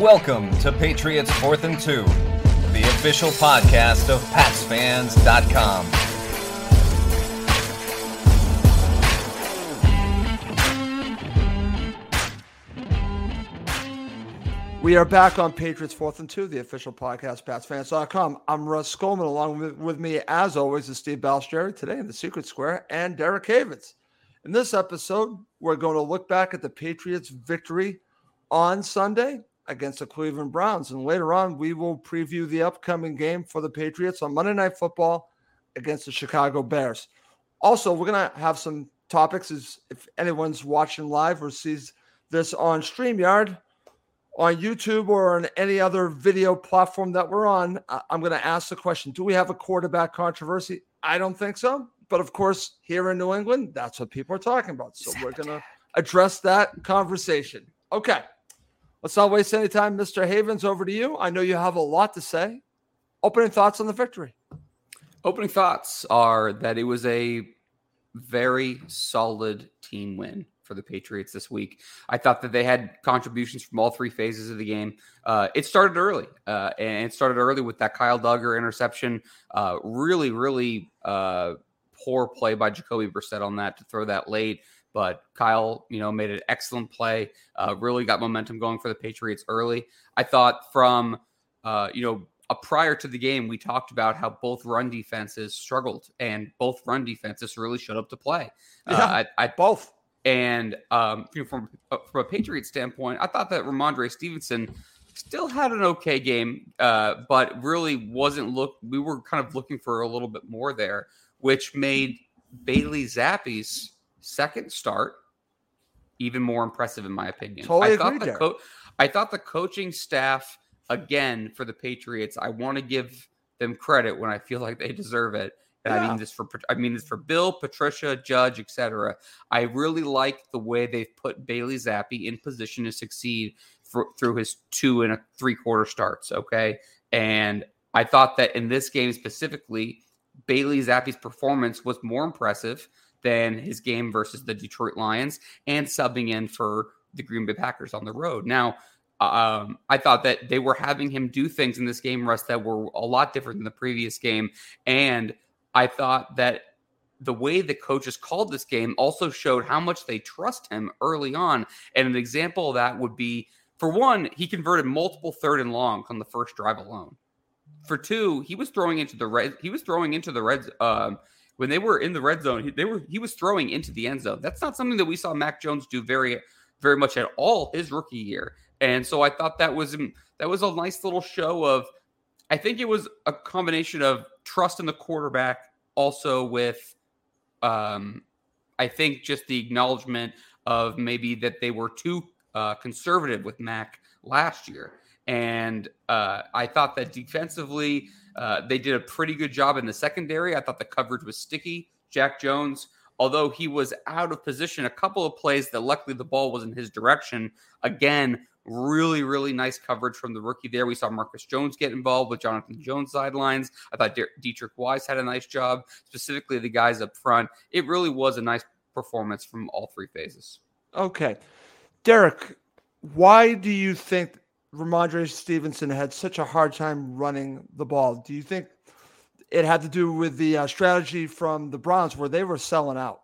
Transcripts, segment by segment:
Welcome to Patriots 4th and 2, the official podcast of PatsFans.com. We are back on Patriots 4th and 2, the official podcast of PatsFans.com. I'm Russ Coleman. Along with me, as always, is Steve Balestrieri, today in the Secret Square, and Derek Havens. In this episode, we're going to look back at the Patriots' victory on Sunday against the Cleveland Browns. And later on, we will preview the upcoming game for the Patriots on Monday Night Football against the Chicago Bears. Also, we're going to have some topics if anyone's watching live or sees this on StreamYard, on YouTube, or on any other video platform that we're on. I'm going to ask the question, do we have a quarterback controversy? I don't think so. But of course, here in New England, that's what people are talking about. So we're going to address that conversation. Okay. Let's not waste any time. Mr. Havens, over to you. I know you have a lot to say. Opening thoughts on the victory. Opening thoughts are that it was a very solid team win for the Patriots this week. I thought that they had contributions from all three phases of the game. It started early with that Kyle Dugger interception. Really poor play by Jacoby Brissett on that to throw that late. But Kyle, made an excellent play, really got momentum going for the Patriots early. I thought from, prior to the game, we talked about how both run defenses struggled and both run defenses really showed up to play. Both. And from a Patriots standpoint, I thought that Ramondre Stevenson still had an okay game, but really we were kind of looking for a little bit more there, which made Bailey Zappe's second start even more impressive, in my opinion. Totally I thought the coaching staff, again, for the Patriots, I want to give them credit when I feel like they deserve it. And yeah. I mean this for Bill, Patricia, Judge, etc. I really like the way they've put Bailey Zappe in position to succeed through his 2 and 3/4 starts. Okay. And I thought that in this game specifically, Bailey Zappe's performance was more impressive than his game versus the Detroit Lions and subbing in for the Green Bay Packers on the road. Now, I thought that they were having him do things in this game, Russ, that were a lot different than the previous game. And I thought that the way the coaches called this game also showed how much they trust him early on. And an example of that would be, for one, he converted multiple 3rd and longs on the first drive alone. For two, he was throwing into the red. When they were in the red zone, he was throwing into the end zone. That's not something that we saw Mac Jones do very, very much at all his rookie year. And so I thought that was a nice little show of, I think it was a combination of trust in the quarterback, also with, I think just the acknowledgement of maybe that they were too conservative with Mac last year. And I thought that defensively, they did a pretty good job in the secondary. I thought the coverage was sticky. Jack Jones, although he was out of position a couple of plays that luckily the ball was in his direction. Again, really, really nice coverage from the rookie there. We saw Marcus Jones get involved with Jonathan Jones sidelines. I thought Dietrich Wise had a nice job, specifically the guys up front. It really was a nice performance from all three phases. Okay. Derek, why do you think Ramondre Stevenson had such a hard time running the ball? Do you think it had to do with the strategy from the Browns where they were selling out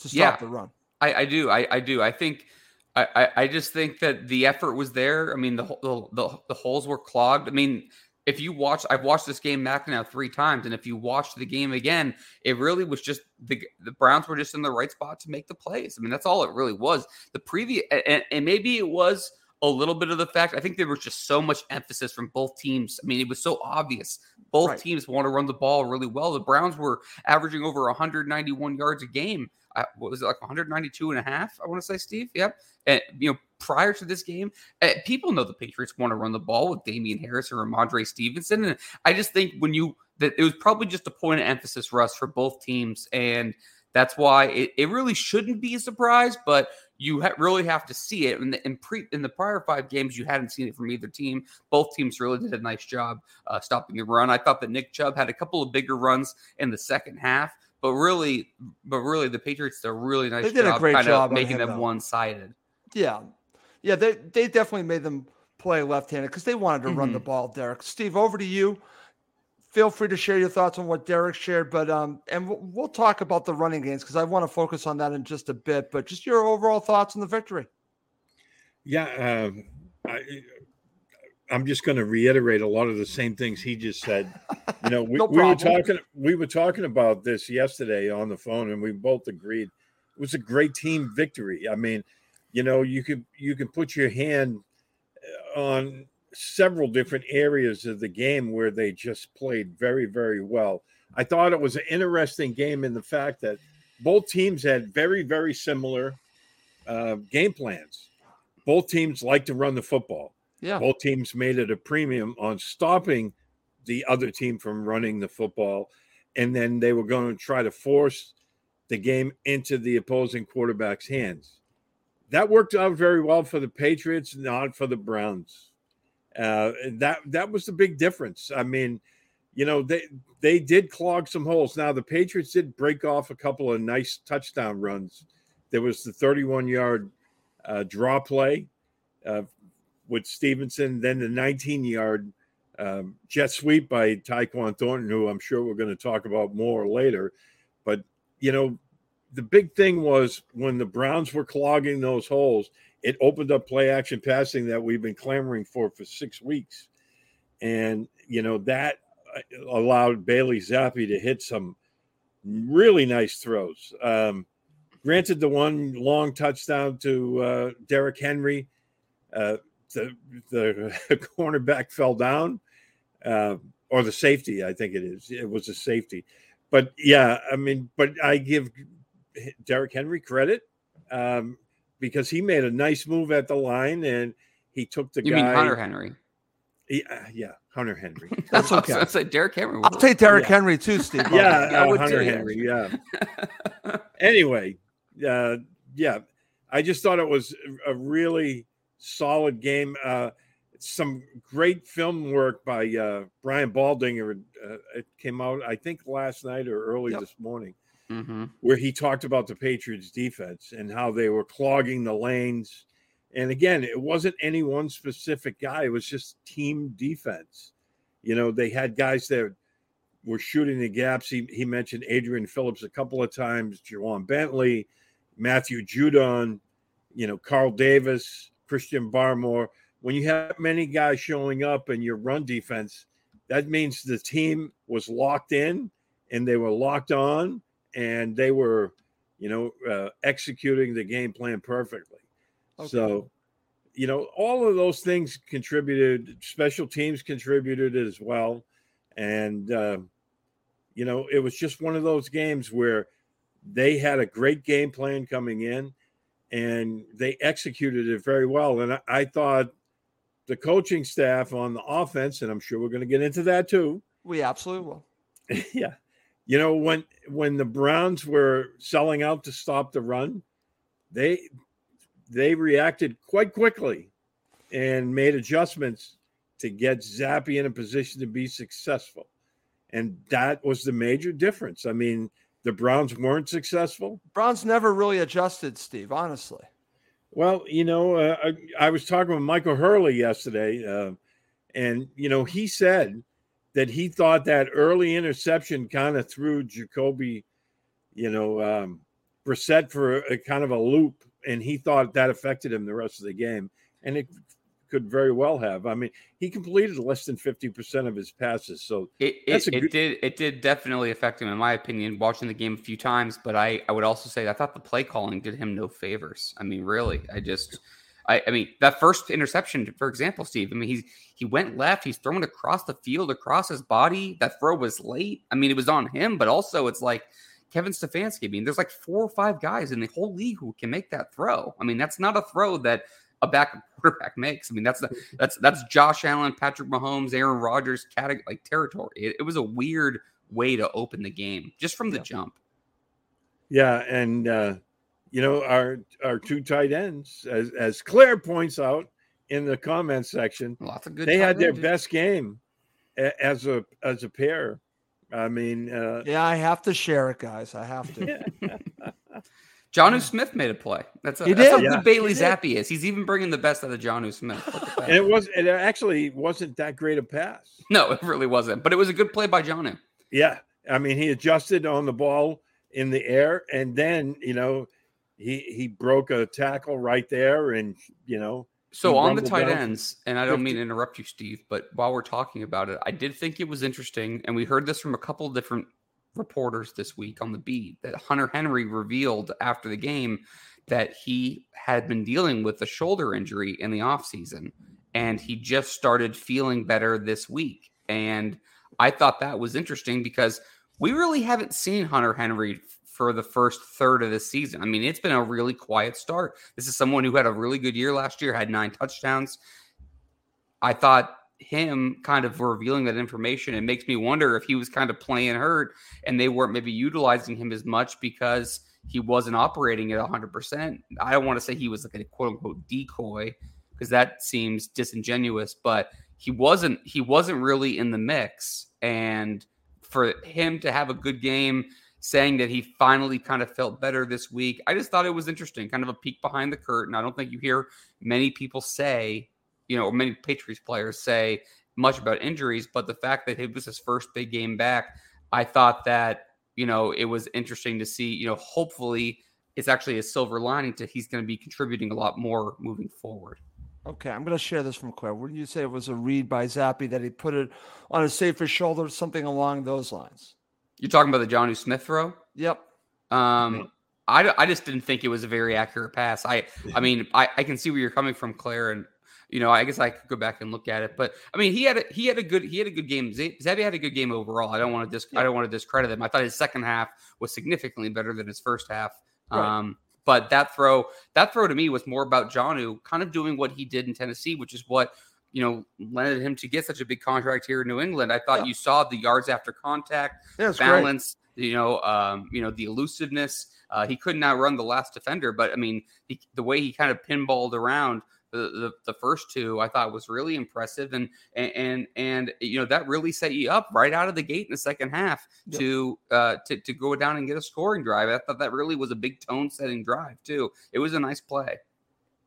to stop the run. I do. I just think that the effort was there. I mean, the holes were clogged. I mean, if you watch, I've watched this game back now three times, and if you watch the game again, it really was just the Browns were just in the right spot to make the plays. I mean, that's all it really was. The previous, and maybe it was a little bit of the fact, I think there was just so much emphasis from both teams. I mean, it was so obvious. Both teams want to run the ball really well. The Browns were averaging over 191 yards a game. What was it, like 192 and a half, I want to say, Steve? Yep. And, you know, prior to this game, people know the Patriots want to run the ball with Damian Harris or Ramondre Stevenson. And I just think when you – that it was probably just a point of emphasis, Russ, for both teams. And that's why it really shouldn't be a surprise, but you really have to see it. In the prior five games, you hadn't seen it from either team. Both teams really did a nice job stopping the run. I thought that Nick Chubb had a couple of bigger runs in the second half. But really, the Patriots did a really nice job. They did a great job making them one-sided. Yeah, they definitely made them play left-handed because they wanted to run the ball, Derek. Steve, over to you. Feel free to share your thoughts on what Derek shared, but and we'll talk about the running games because I want to focus on that in just a bit. But just your overall thoughts on the victory. Yeah, I'm just going to reiterate a lot of the same things he just said. You know, we were talking about this yesterday on the phone, and we both agreed it was a great team victory. I mean, you know, you can put your hand on several different areas of the game where they just played very, very well. I thought it was an interesting game in the fact that both teams had very, very similar game plans. Both teams like to run the football. Yeah. Both teams made it a premium on stopping the other team from running the football, and then they were going to try to force the game into the opposing quarterback's hands. That worked out very well for the Patriots, not for the Browns. That was the big difference. I mean, you know, they did clog some holes. Now, the Patriots did break off a couple of nice touchdown runs. There was the 31-yard draw play with Stevenson, then the 19-yard jet sweep by Tyquan Thornton, who I'm sure we're going to talk about more later. But, you know, the big thing was when the Browns were clogging those holes, it opened up play-action passing that we've been clamoring for 6 weeks. And, you know, that allowed Bailey Zappe to hit some really nice throws. Granted, the one long touchdown to Derrick Henry, the cornerback fell down, or the safety, I think it is. It was a safety. But, yeah, I mean, but I give Derrick Henry credit because he made a nice move at the line, and he took the guy. You mean Hunter Henry? Yeah, Hunter Henry. That's okay. I'll say Derrick Henry. I'll take Derrick Henry too, Steve. Hunter Henry, yeah. Anyway, yeah, I just thought it was a really – solid game. Some great film work by Brian Baldinger. It came out, I think, last night or early this morning, where he talked about the Patriots defense and how they were clogging the lanes. And again, it wasn't any one specific guy. It was just team defense. You know, they had guys that were shooting the gaps. He mentioned Adrian Phillips a couple of times, Juwan Bentley, Matthew Judon, you know, Carl Davis, Christian Barmore. When you have many guys showing up in your run defense, that means the team was locked in and they were locked on and they were, you know, executing the game plan perfectly. Okay. So, you know, all of those things contributed. Special teams contributed as well. And, you know, it was just one of those games where they had a great game plan coming in, and they executed it very well. And I thought the coaching staff on the offense, and I'm sure we're going to get into that too. We absolutely will. Yeah. You know, when the Browns were selling out to stop the run, they reacted quite quickly and made adjustments to get Zappe in a position to be successful. And that was the major difference. I mean, the Browns weren't successful. Browns never really adjusted, Steve, honestly. Well, you know, I was talking with Michael Hurley yesterday, and, you know, he said that he thought that early interception kind of threw Jacoby, Brissett for a kind of a loop, and he thought that affected him the rest of the game. And it could very well have. I mean, he completed less than 50% of his passes. So it did definitely affect him, in my opinion, watching the game a few times. But I would also say I thought the play calling did him no favors. I mean, really, I mean, that first interception, for example, Steve, I mean, he went left. He's thrown across the field, across his body. That throw was late. I mean, it was on him, but also it's like Kevin Stefanski. I mean, there's like 4 or 5 guys in the whole league who can make that throw. I mean, that's not a throw that a backup quarterback makes. I mean, that's Josh Allen, Patrick Mahomes, Aaron Rodgers category, like territory. It was a weird way to open the game just from the jump. Yeah, and our two tight ends, as Claire points out in the comment section, lots of good. They had their best game as a pair. I mean, I have to share it, guys. I have to. Jonnu Smith made a play. That's good. Bailey Zappe is. He's even bringing the best out of Jonnu Smith. And it actually wasn't that great a pass. No, it really wasn't. But it was a good play by Jonnu. Yeah, I mean, he adjusted on the ball in the air, and then he broke a tackle right there, and So on the tight ends, and I don't mean to interrupt you, Steve, but while we're talking about it, I did think it was interesting, and we heard this from a couple of different reporters this week on the beat, that Hunter Henry revealed after the game that he had been dealing with a shoulder injury in the offseason, and he just started feeling better this week. And I thought that was interesting because we really haven't seen Hunter Henry for the first third of the season. I mean, it's been a really quiet start. This is someone who had a really good year last year, had 9 touchdowns. I thought him kind of revealing that information, it makes me wonder if he was kind of playing hurt and they weren't maybe utilizing him as much because he wasn't operating at 100%. I don't want to say he was like a quote unquote decoy because that seems disingenuous, but he wasn't really in the mix. And for him to have a good game, saying that he finally kind of felt better this week, I just thought it was interesting, kind of a peek behind the curtain. I don't think you hear many people say, many Patriots players say much about injuries, but the fact that it was his first big game back, I thought that, it was interesting to see, hopefully it's actually a silver lining to he's going to be contributing a lot more moving forward. Okay, I'm going to share this from Claire. Wouldn't you say it was a read by Zappe that he put it on his safer shoulder, something along those lines? You're talking about the Jonnu Smith throw? Yep. I just didn't think it was a very accurate pass. I mean, I can see where you're coming from, Claire, and I guess I could go back and look at it, but I mean, he had a good game. Zappe had a good game overall. I don't want to discredit him. I thought his second half was significantly better than his first half. Right. But that throw to me was more about Jonnu kind of doing what he did in Tennessee, which is what led him to get such a big contract here in New England. I thought you saw the yards after contact, balance, great. The elusiveness. He could not run the last defender, but I mean, the way he kind of pinballed around the first two, I thought was really impressive. And that really set you up right out of the gate in the second half to go down and get a scoring drive. I thought that really was a big tone setting drive too. It was a nice play.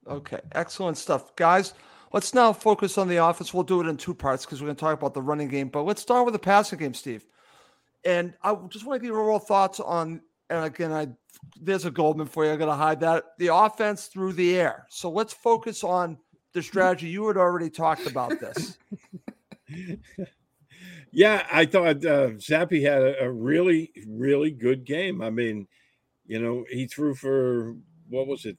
Okay. Excellent stuff, guys. Let's now focus on the offense. We'll do it in 2 parts because we're going to talk about the running game, but let's start with the passing game, Steve. And I just want to get your overall thoughts on, and again, there's a Goldman for you. I'm going to hide that. The offense through the air. So let's focus on the strategy. You had already talked about this. Yeah, I thought Zappe had a really, really good game. I mean, he threw for, what was it?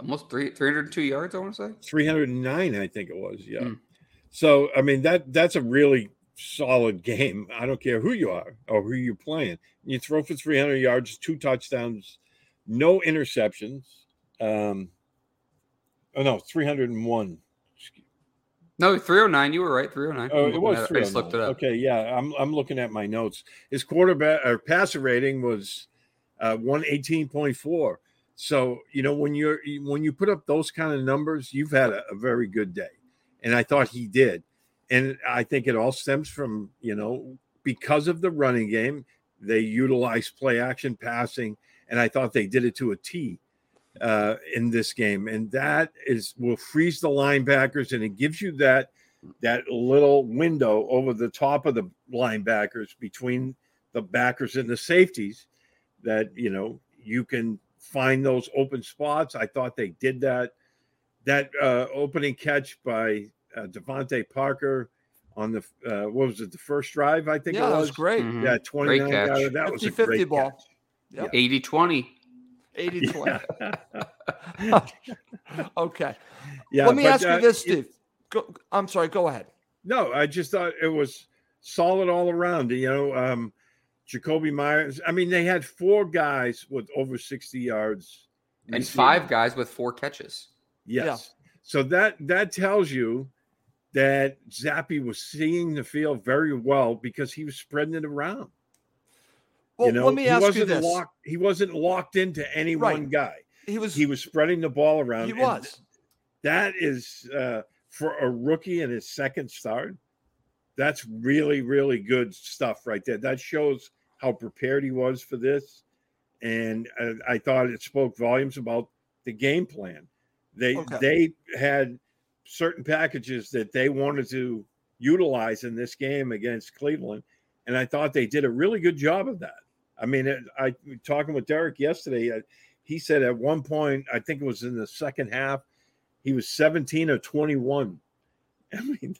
Almost 302 yards, I want to say. 309, I think it was, yeah. Mm. So, I mean, that's a really solid game. I don't care who you are or who you're playing. You throw for 300 yards, 2 touchdowns, no interceptions. 301. No, 309. You were right, 309. Oh, it was 309. I just looked it up. Okay, yeah, I'm looking at my notes. His quarterback or passer rating was 118.4. So, when you put up those kind of numbers, you've had a very good day. And I thought he did. And I think it all stems from, because of the running game, they utilize play action passing. And I thought they did it to a T in this game. And that will freeze the linebackers. And it gives you that that little window over the top of the linebackers between the backers and the safeties that, you know, you can find those open spots. I thought they did that. That opening catch by Devontae Parker on the, what was it, the first drive, I think it was? Yeah, that was great. Mm-hmm. Yeah, 29. Great catch. That 50, was a great 50 ball. Catch. Yep. 80-20. 80-20. Yeah. Okay. Yeah, let me ask you this, Steve. I'm sorry, go ahead. No, I just thought it was solid all around. You know, Jacoby Myers. I mean, they had four guys with over 60 yards. And five guys with four catches. Yes. Yeah. So that tells you that Zappe was seeing the field very well because he was spreading it around. Well, you know, let me ask you this. He wasn't locked into any one guy. He was spreading the ball around. He was. That is for a rookie in his second start, that's really, really good stuff right there. That shows how prepared he was for this. And I thought it spoke volumes about the game plan. They had certain packages that they wanted to utilize in this game against Cleveland. And I thought they did a really good job of that. I mean, I talking with Derek yesterday, he said at one point, I think it was in the second half, he was 17 or 21. I mean,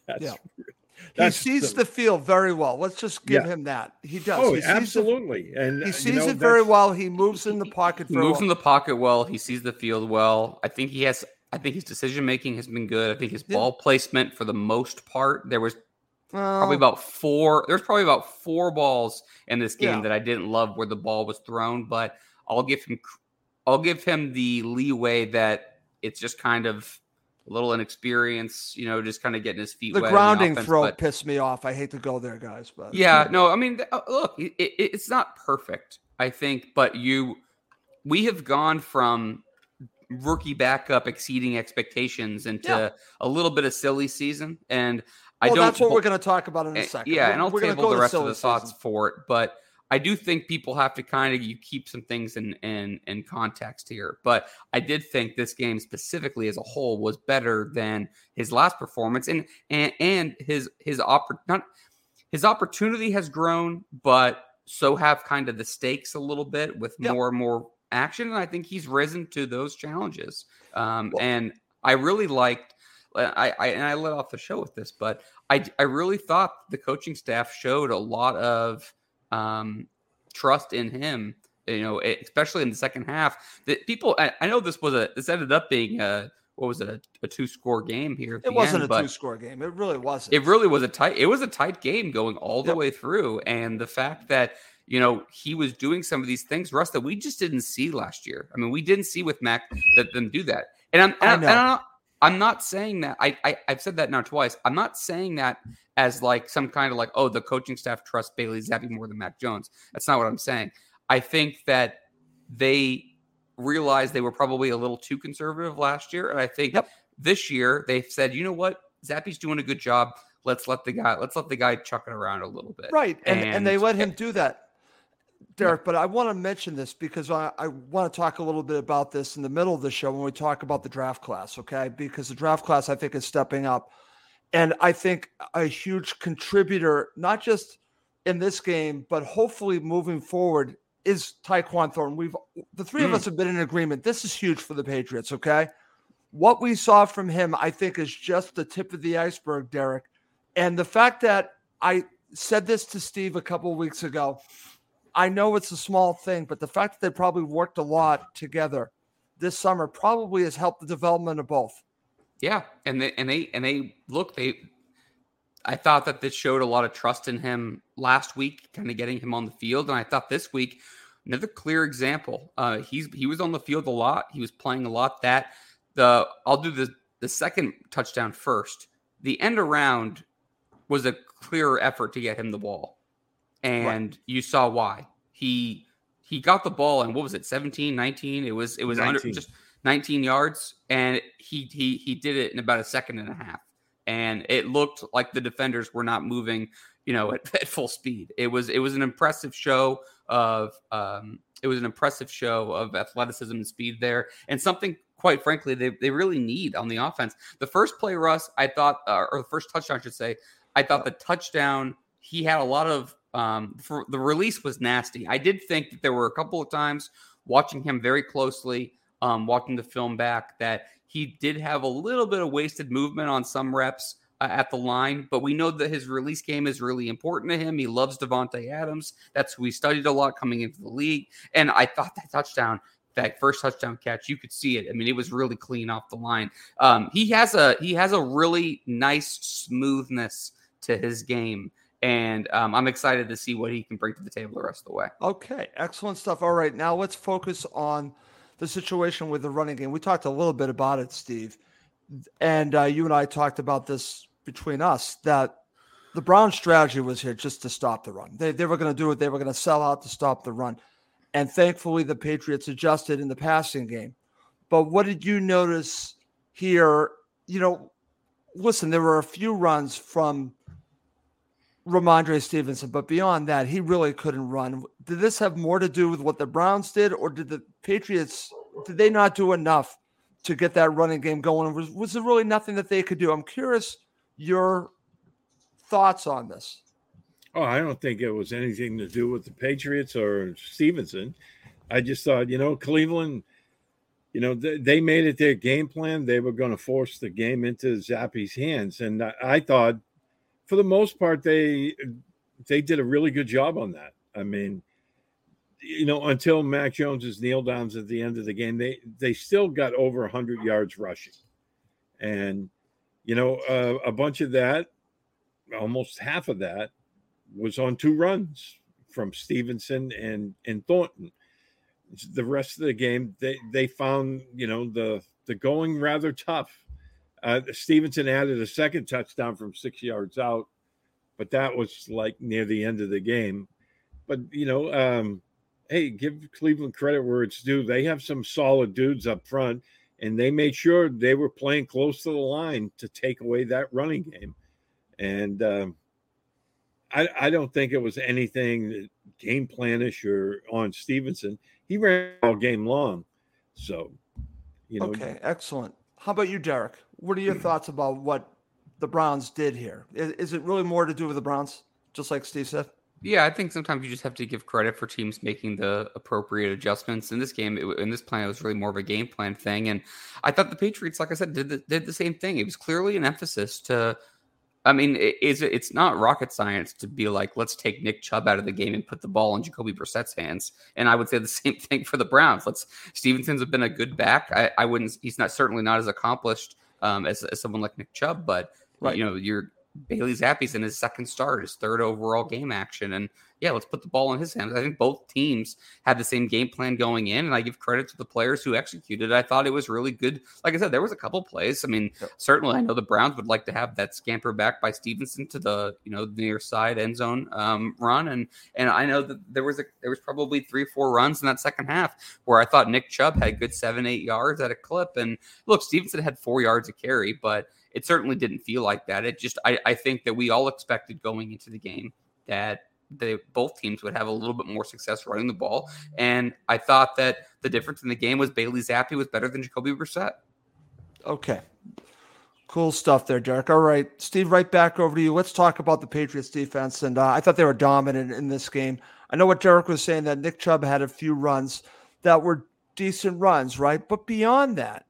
he sees the field very well. Let's just give him that. He does. Oh, he absolutely. And he sees it very well. He moves in the pocket. He moves in the pocket well. He sees the field well. I think his decision making has been good. I think his ball placement, for the most part, there was probably about four balls in this game that I didn't love where the ball was thrown. But I'll give him the leeway that it's just kind of a little inexperience, you know, just kind of getting his feet wet. The grounding throw pissed me off. I hate to go there, guys. But I mean, look, it's not perfect, I think. But we have gone from rookie backup exceeding expectations into a little bit of silly season. And that's what we're going to talk about in a second. Yeah, and I'll table the rest of the thoughts for it. But I do think people have to you keep some things in context here. But I did think this game specifically as a whole was better than his last performance, and his opportunity has grown, but so have kind of the stakes a little bit with more and more action. And I think he's risen to those challenges. And I really liked. I let off the show with this, but I really thought the coaching staff showed a lot of trust in him, you know, especially in the second half. That people, I know this ended up being a 2-score game here. It wasn't a 2-score game. It really wasn't. It really was a tight game going all the way through. And the fact that, you know, he was doing some of these things, Russ, that we just didn't see last year. I mean, we didn't see with Mac that them do that. And I'm not saying that. I've said that now twice. I'm not saying that as like some kind of like, oh, the coaching staff trusts Bailey Zappe more than Mac Jones. That's not what I'm saying. I think that they realized they were probably a little too conservative last year. And I think this year they've said, you know what? Zappe's doing a good job. Let's let the guy chuck it around a little bit. Right. And they let him do that, Derek. Yeah. But I want to mention this because I want to talk a little bit about this in the middle of the show when we talk about the draft class, okay? Because the draft class, I think, is stepping up. And I think a huge contributor, not just in this game, but hopefully moving forward, is Tyquan Thornton. The three of us have been in agreement. This is huge for the Patriots, okay? What we saw from him, I think, is just the tip of the iceberg, Derek. And the fact that I said this to Steve a couple of weeks ago, I know it's a small thing, but the fact that they probably worked a lot together this summer probably has helped the development of both. Yeah, I thought that this showed a lot of trust in him last week, kind of getting him on the field, and I thought this week another clear example. He was on the field a lot. He was playing a lot. I'll do the second touchdown first. The end around was a clearer effort to get him the ball, and you saw why. He got the ball, and what was it, 17, 19? It was 19. 19 yards, and he did it in about a second and a half, and it looked like the defenders were not moving you know, at full speed. It was an impressive show of athleticism and speed there, and something, quite frankly, they really need on the offense. The first play, Russ, I thought, or the first touchdown, I should say, I thought the touchdown, he had a lot of, for the release was nasty. I did think that there were a couple of times watching him very closely, watching the film back, that he did have a little bit of wasted movement on some reps at the line, but we know that his release game is really important to him. He loves Devontae Adams. That's who he studied a lot coming into the league. And I thought that touchdown, that first touchdown catch, you could see it. I mean, it was really clean off the line. He has a really nice smoothness to his game. And I'm excited to see what he can bring to the table the rest of the way. Okay, excellent stuff. All right, now let's focus on the situation with the running game. We talked a little bit about it, Steve. And you and I talked about this between us, that the Browns' strategy was here just to stop the run. They were going to do it. They were going to sell out to stop the run. And thankfully, the Patriots adjusted in the passing game. But what did you notice here? You know, listen, there were a few runs from Ramondre Stevenson, but beyond that, he really couldn't run. Did this have more to do with what the Browns did, or did the Patriots, did they not do enough to get that running game going? Was there really nothing that they could do? I'm curious your thoughts on this. Oh, I don't think it was anything to do with the Patriots or Stevenson. I just thought, you know, Cleveland, you know, they made it their game plan. They were going to force the game into Zappe's hands. And I thought, for the most part, they did a really good job on that. I mean, you know, until Mac Jones's kneel downs at the end of the game, they still got over 100 yards rushing. And, you know, a bunch of that, almost half of that, was on two runs from Stevenson and Thornton. The rest of the game, they found, you know, the going rather tough. Stevenson added a second touchdown from 6 yards out, but that was like near the end of the game. But, you know, hey, give Cleveland credit where it's due. They have some solid dudes up front, and they made sure they were playing close to the line to take away that running game. And I don't think it was anything game planish or on Stevenson. He ran all game long. So, you know. Okay, excellent. How about you, Derek? What are your thoughts about what the Browns did here? Is it really more to do with the Browns, just like Steve said? Yeah, I think sometimes you just have to give credit for teams making the appropriate adjustments. In this game, in this plan, it was really more of a game plan thing. And I thought the Patriots, like I said, did the same thing. It was clearly an emphasis to – I mean, it's not rocket science to be like, let's take Nick Chubb out of the game and put the ball in Jacoby Brissett's hands. And I would say the same thing for the Browns. Stevenson's been a good back. I wouldn't – he's not certainly not as accomplished as someone like Nick Chubb, but right. You know, you're Bailey Zappe's in his second start, his third overall game action, and yeah, let's put the ball in his hands. I think both teams had the same game plan going in, and I give credit to the players who executed. I thought it was really good. Like I said, there was a couple plays. I mean, certainly I know the Browns would like to have that scamper back by Stevenson to the, you know, near side end zone run, and I know that there was probably 3 or 4 runs in that second half where I thought Nick Chubb had a good 7-8 yards at a clip, and look, Stevenson had 4 yards a carry, but it certainly didn't feel like that. It just, I think that we all expected going into the game that both teams would have a little bit more success running the ball. And I thought that the difference in the game was Bailey Zappe was better than Jacoby Brissett. Okay. Cool stuff there, Derek. All right, Steve, right back over to you. Let's talk about the Patriots defense. And I thought they were dominant in this game. I know what Derek was saying, that Nick Chubb had a few runs that were decent runs, right? But beyond that,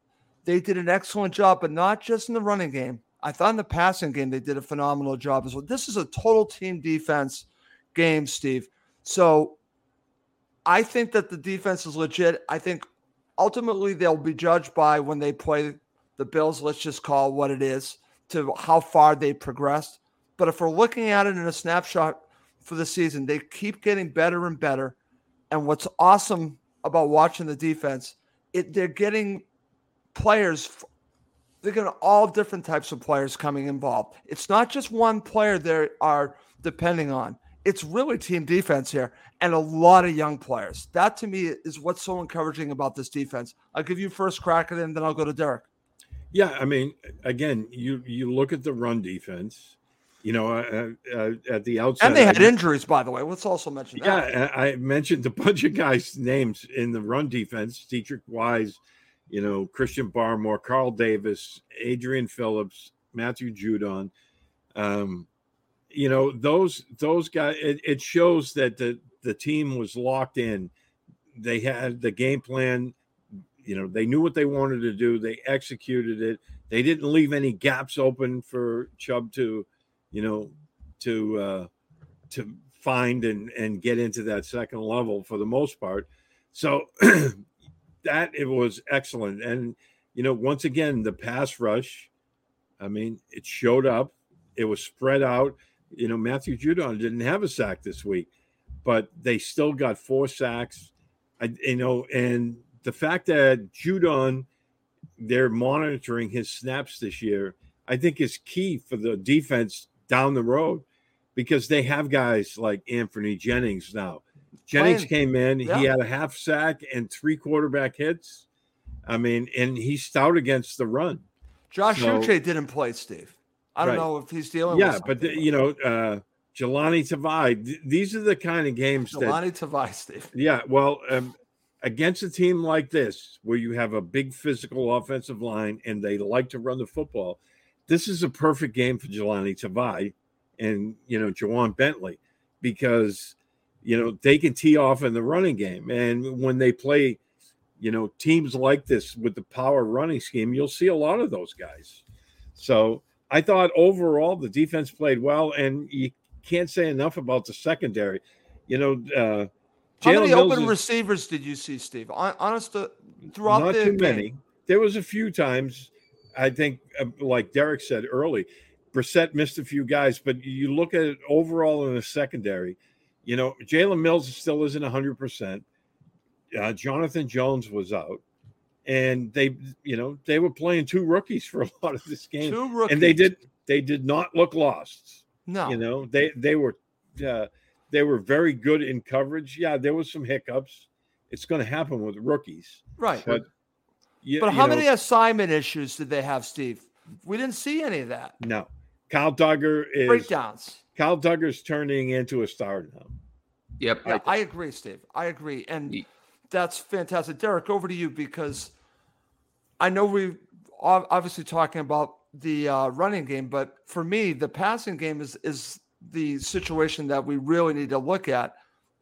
they did an excellent job, but not just in the running game. I thought in the passing game, they did a phenomenal job as well. This is a total team defense game, Steve. So I think that the defense is legit. I think ultimately they'll be judged by when they play the Bills, let's just call what it is, to how far they progressed. But if we're looking at it in a snapshot for the season, they keep getting better and better. And what's awesome about watching the defense, they're getting players, they're going to all different types of players coming involved. It's not just one player they are depending on. It's really team defense here and a lot of young players. That to me is what's so encouraging about this defense. I'll give you first crack at it and then I'll go to Derek. Yeah, I mean, again, you look at the run defense you know, at the outset. And they had injuries, by the way. Let's also mention that. Yeah, I mentioned a bunch of guys' names in the run defense. Dietrich Wise, you know, Christian Barmore, Carl Davis, Adrian Phillips, Matthew Judon. You know, those guys, it shows that the team was locked in. They had the game plan. You know, they knew what they wanted to do. They executed it. They didn't leave any gaps open for Chubb to, you know, to find and get into that second level for the most part. So that it was excellent. And, you know, once again, the pass rush, I mean, it showed up. It was spread out. You know, Matthew Judon didn't have a sack this week, but they still got 4 sacks. You know, and the fact that Judon, they're monitoring his snaps this year, I think is key for the defense down the road, because they have guys like Anthony Jennings now. Jennings came in, he had a half sack and 3 quarterback hits. I mean, and he's stout against the run. Josh Uche didn't play, Steve. I don't know if he's dealing with something. Yeah, but, you know, Jahlani Tavai, these are the kind of games Jahlani Tavai, Steve. Yeah, well, against a team like this, where you have a big physical offensive line and they like to run the football, this is a perfect game for Jahlani Tavai and, you know, Juwan Bentley, because, you know, they can tee off in the running game. And when they play, you know, teams like this with the power running scheme, you'll see a lot of those guys. So I thought overall the defense played well, and you can't say enough about the secondary. You know, how many open receivers did you see, Steve? Honest, throughout the game? Not too many. There was a few times, I think, like Derek said early, Brissett missed a few guys, but you look at it overall in the secondary, you know, Jalen Mills still isn't 100%. Jonathan Jones was out. And they, you know, they were playing 2 rookies for a lot of this game. 2 rookies. And they did not look lost. No. You know, they were very good in coverage. Yeah, there was some hiccups. It's going to happen with rookies. Right. But how many assignment issues did they have, Steve? We didn't see any of that. No. Kyle Dugger is – breakdowns. Kyle Dugger's turning into a star now. Yep. Yeah, I agree, Steve. I agree. And that's fantastic. Derek, over to you, because I know we're obviously talking about the running game, but for me, the passing game is the situation that we really need to look at.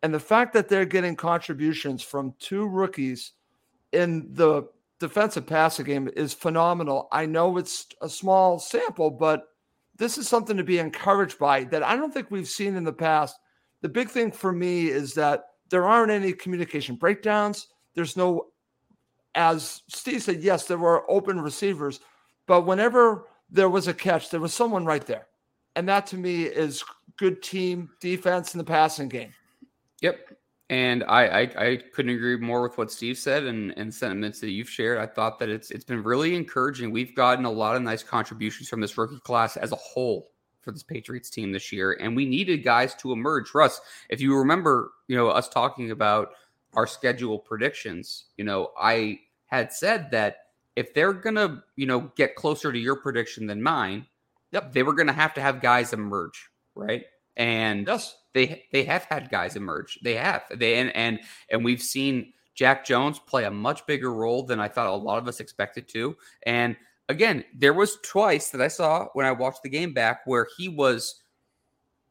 And the fact that they're getting contributions from 2 rookies in the defensive passing game is phenomenal. I know it's a small sample, but this is something to be encouraged by that I don't think we've seen in the past. The big thing for me is that there aren't any communication breakdowns. There's no, as Steve said, yes, there were open receivers, but whenever there was a catch, there was someone right there. And that to me is good team defense in the passing game. Yep. And I couldn't agree more with what Steve said and sentiments that you've shared. I thought that it's been really encouraging. We've gotten a lot of nice contributions from this rookie class as a whole for this Patriots team this year. And we needed guys to emerge. Russ, if you remember, you know, us talking about our schedule predictions, you know, I had said that if they're going to, you know, get closer to your prediction than mine, yep, they were going to have guys emerge, right? And yes, they have had guys emerge. They have. And we've seen Jack Jones play a much bigger role than I thought a lot of us expected to. And again, there was twice that I saw when I watched the game back where he was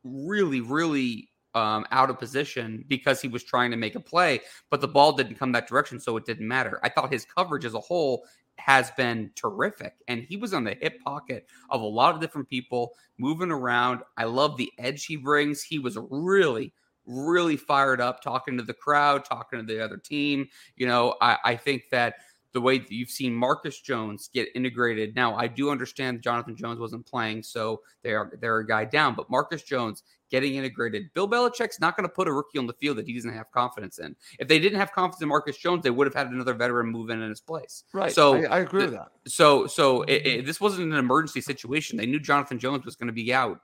really, really out of position because he was trying to make a play, but the ball didn't come that direction, so it didn't matter. I thought his coverage as a whole has been terrific, and he was on the hip pocket of a lot of different people moving around. I love the edge he brings. He was really, really fired up talking to the crowd, talking to the other team. You know, I think that the way that you've seen Marcus Jones get integrated. Now, I do understand Jonathan Jones wasn't playing, so they're a guy down, but Marcus Jones getting integrated. Bill Belichick's not going to put a rookie on the field that he doesn't have confidence in. If they didn't have confidence in Marcus Jones, they would have had another veteran move in his place. Right. So I agree with that. So this wasn't an emergency situation. They knew Jonathan Jones was going to be out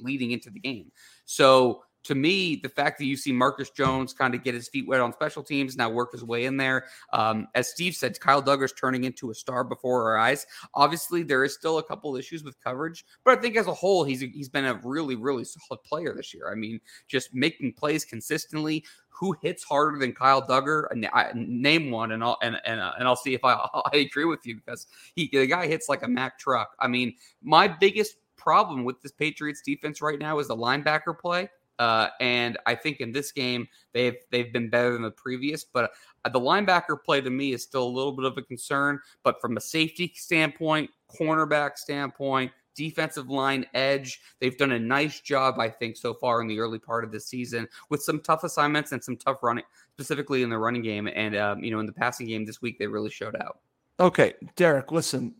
leading into the game. So to me, the fact that you see Marcus Jones kind of get his feet wet on special teams, now work his way in there. As Steve said, Kyle Dugger's turning into a star before our eyes. Obviously, there is still a couple issues with coverage, but I think as a whole, he's been a really, really solid player this year. I mean, just making plays consistently. Who hits harder than Kyle Dugger? Name one, and I'll see if I agree with you, because the guy hits like a Mack truck. I mean, my biggest problem with this Patriots defense right now is the linebacker play. And I think in this game, they've been better than the previous, but the linebacker play to me is still a little bit of a concern. But from a safety standpoint, cornerback standpoint, defensive line, edge, they've done a nice job, I think, so far in the early part of the season with some tough assignments and some tough running, specifically in the running game. And, in the passing game this week, they really showed out. Okay, Derek, listen,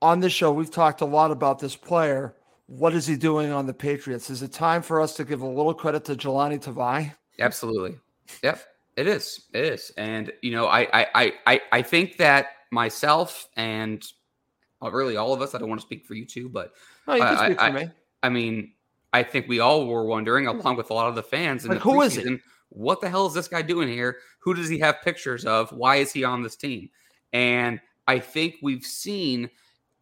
on this show, we've talked a lot about this player. What is he doing on the Patriots? Is it time for us to give a little credit to Jahlani Tavai? Absolutely. Yep, it is. It is. And, I think that myself and really all of us, I don't want to speak for you two, but no, you can speak for me. I mean, I think we all were wondering, along with a lot of the fans, in who is it? What the hell is this guy doing here? Who does he have pictures of? Why is he on this team? And I think we've seen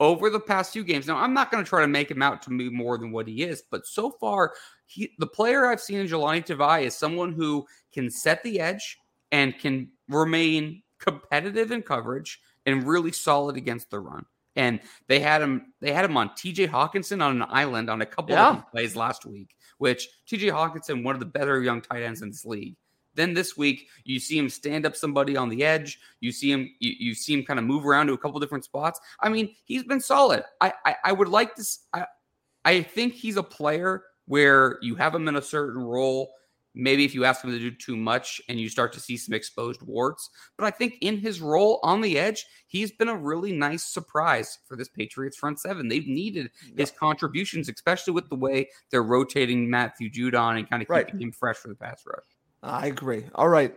over the past few games. Now, I'm not going to try to make him out to be more than what he is, but so far, the player I've seen in Jahlani Tavai is someone who can set the edge and can remain competitive in coverage and really solid against the run. And they had him on T.J. Hockenson on an island on a couple of plays last week, which T.J. Hockenson, one of the better young tight ends in this league. Then this week, you see him stand up somebody on the edge. You see him kind of move around to a couple different spots. I mean, he's been solid. I would like to. I think he's a player where you have him in a certain role. Maybe if you ask him to do too much and you start to see some exposed warts. But I think in his role on the edge, he's been a really nice surprise for this Patriots front seven. They've needed his contributions, especially with the way they're rotating Matthew Judon and kind of keeping him fresh for the pass rush. I agree. All right,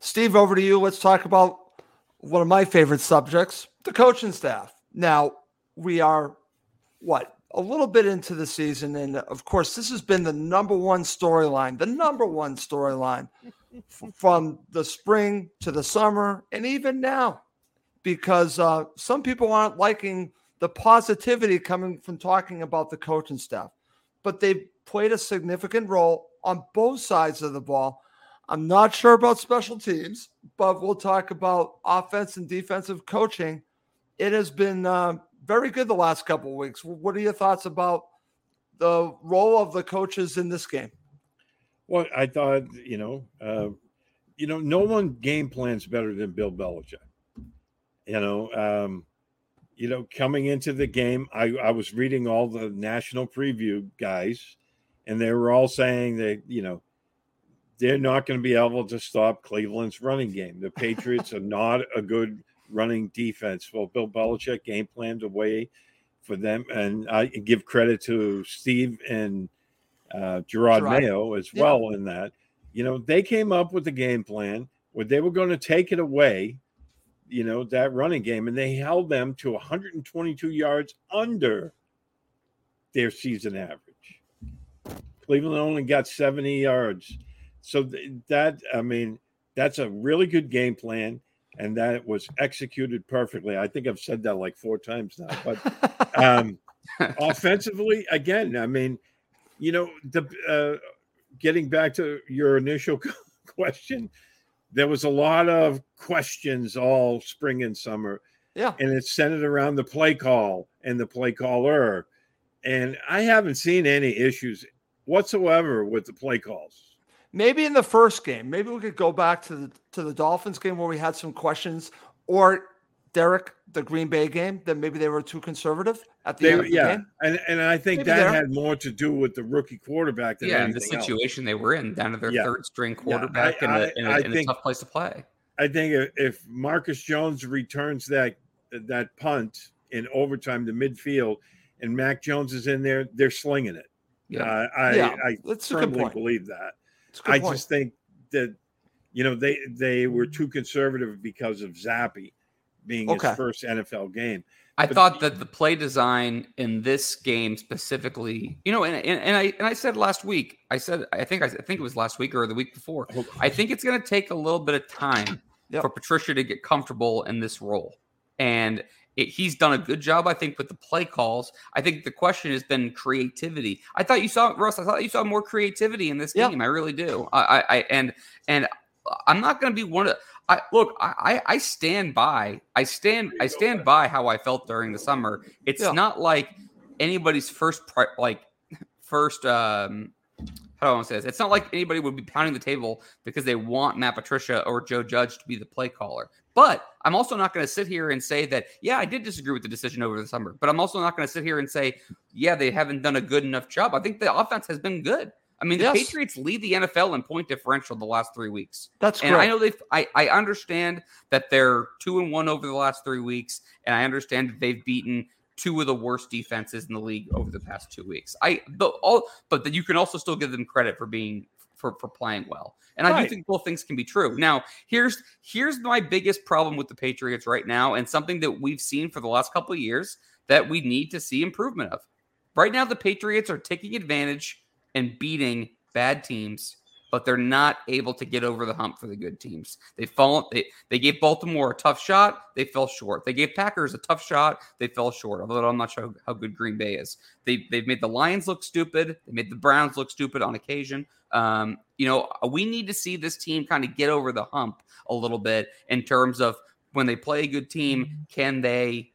Steve, over to you. Let's talk about one of my favorite subjects, the coaching staff. Now, we are, a little bit into the season, and of course, this has been the number one storyline from the spring to the summer and even now, because some people aren't liking the positivity coming from talking about the coaching staff, but they've played a significant role on both sides of the ball. I'm not sure about special teams, but we'll talk about offense and defensive coaching. It has been very good the last couple of weeks. What are your thoughts about the role of the coaches in this game? Well, I thought, no one game plans better than Bill Belichick. Coming into the game, I was reading all the national preview guys, and they were all saying that, they're not going to be able to stop Cleveland's running game. The Patriots are not a good running defense. Well, Bill Belichick game planned a way for them, and I give credit to Steve and Gerard Mayo as well in that. They came up with a game plan where they were going to take it away, that running game, and they held them to 122 yards under their season average. Cleveland only got 70 yards. So that's a really good game plan. And that was executed perfectly. I think I've said that like 4 times now. But offensively, again, getting back to your initial question, there was a lot of questions all spring and summer. Yeah. And it's centered around the play call and the play caller. And I haven't seen any issues whatsoever with the play calls. Maybe in the first game, maybe we could go back to the Dolphins game where we had some questions, or Derek, the Green Bay game, that maybe they were too conservative at the end of the game. And I think maybe that had more to do with the rookie quarterback than anything else. Yeah, and the situation they were in, down to their third-string quarterback in a tough place to play. I think if Marcus Jones returns that punt in overtime to midfield and Mac Jones is in there, they're slinging it. Yeah. I firmly believe that. I just think that, they were too conservative because of Zappe being his first NFL game. I thought that the play design in this game specifically, you know, and I said last week, I think it was last week or the week before, I think it's going to take a little bit of time for Patricia to get comfortable in this role. And he's done a good job, I think, with the play calls. I think the question has been creativity. I thought you saw, Russ, more creativity in this game. I really do. And I'm not going to be one of – I stand by how I felt during the summer. It's not like anybody's how do I want to say this? It's not like anybody would be pounding the table because they want Matt Patricia or Joe Judge to be the play caller. But I'm also not going to sit here and say that, I did disagree with the decision over the summer. But I'm also not going to sit here and say, they haven't done a good enough job. I think the offense has been good. I mean, the Patriots lead the NFL in point differential the last 3 weeks. That's correct. And I know I understand that they're 2-1 over the last 3 weeks, and I understand that they've beaten two of the worst defenses in the league over the past 2 weeks. But you can also still give them credit for being for playing well. And I do think both things can be true. Now, here's my biggest problem with the Patriots right now, and something that we've seen for the last couple of years that we need to see improvement of. Right now, the Patriots are taking advantage and beating bad teams, but they're not able to get over the hump for the good teams. They gave Baltimore a tough shot. They fell short. They gave Packers a tough shot. They fell short, although I'm not sure how good Green Bay is. They've made the Lions look stupid. They made the Browns look stupid on occasion. We need to see this team kind of get over the hump a little bit in terms of when they play a good team, can they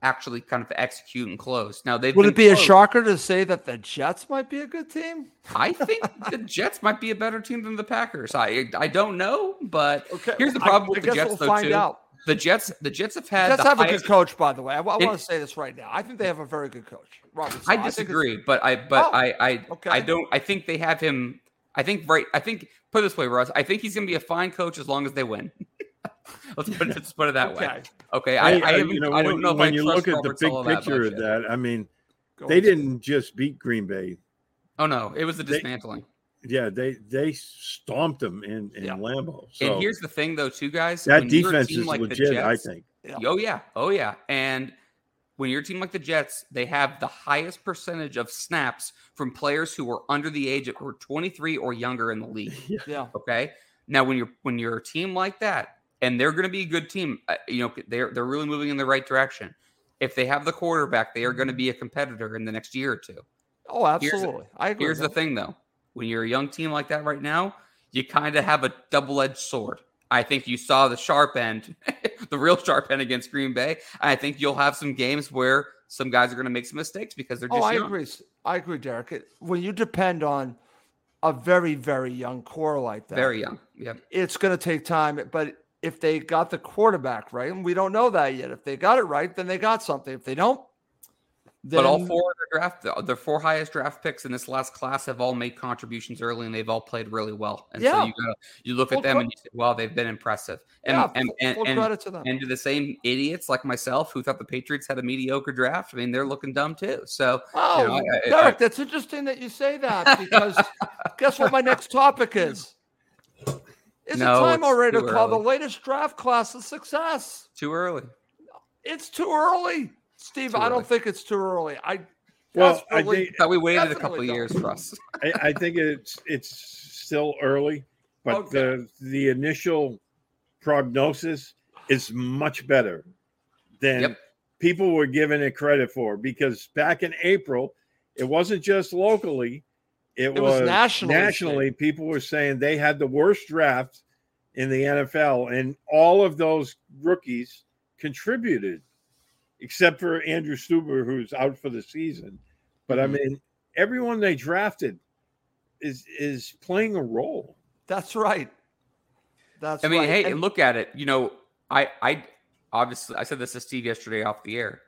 actually kind of execute and close. Now they've Would it be a shocker to say that the Jets might be a good team? I think the Jets might be a better team than the Packers. I don't know, but here's the problem with the Jets, we'll find out. The Jets have had. A good coach, by the way. I want to say this right now. I think they have a very good coach. Robinson. I disagree, I don't. I think they have him. Put it this way, Russ. I think he's going to be a fine coach as long as they win. Let's put it that way. Okay. I don't know when you look at the big picture of that. I mean, they didn't just beat Green Bay. Oh no, it was a dismantling. They stomped them in Lambeau. So. And here's the thing, though, too, guys. That defense is legit, I think. Oh yeah. And when you're a team like the Jets, they have the highest percentage of snaps from players who were under the age of 23 or younger in the league. Okay. Now, when you're a team like that. And they're going to be a good team. They're really moving in the right direction. If they have the quarterback, they are going to be a competitor in the next year or two. Oh, absolutely. I agree. Here's the thing, though. When you're a young team like that right now, you kind of have a double-edged sword. I think you saw the sharp end, the real sharp end against Green Bay. I think you'll have some games where some guys are going to make some mistakes because they're just young. I agree, Derek. When you depend on a very, very young core like that. Very young, yeah. It's going to take time, but if they got the quarterback right, and we don't know that yet. If they got it right, then they got something. If they don't, then... But all four of the four highest draft picks in this last class have all made contributions early, and they've all played really well. And so you look at them and you say, well, they've been impressive. And credit to them. And to the same idiots like myself who thought the Patriots had a mediocre draft, I mean, they're looking dumb too. So, Derek, that's interesting that you say that because guess what my next topic is? It's call the latest draft class a success. Too early. It's too early, Steve. I don't think it's too early. I thought we waited a couple of years for us. I think it's still early, but the initial prognosis is much better than people were giving it credit for. Because back in April, it wasn't just locally. It was nationally, people were saying they had the worst draft in the NFL, and all of those rookies contributed, except for Andrew Stuber, who's out for the season. But, I mean, everyone they drafted is playing a role. That's right. Hey, and look at it. I obviously – I said this to Steve yesterday off the air.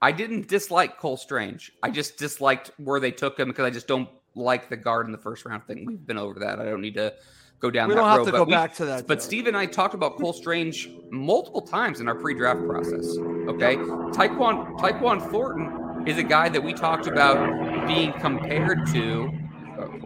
I didn't dislike Cole Strange. I just disliked where they took him because I just don't – like the guard in the first round thing. We've been over that. I don't need to go down that road. We don't have to go back to that. But Steve and I talked about Cole Strange multiple times in our pre-draft process, okay? Tyquan Thornton is a guy that we talked about being compared to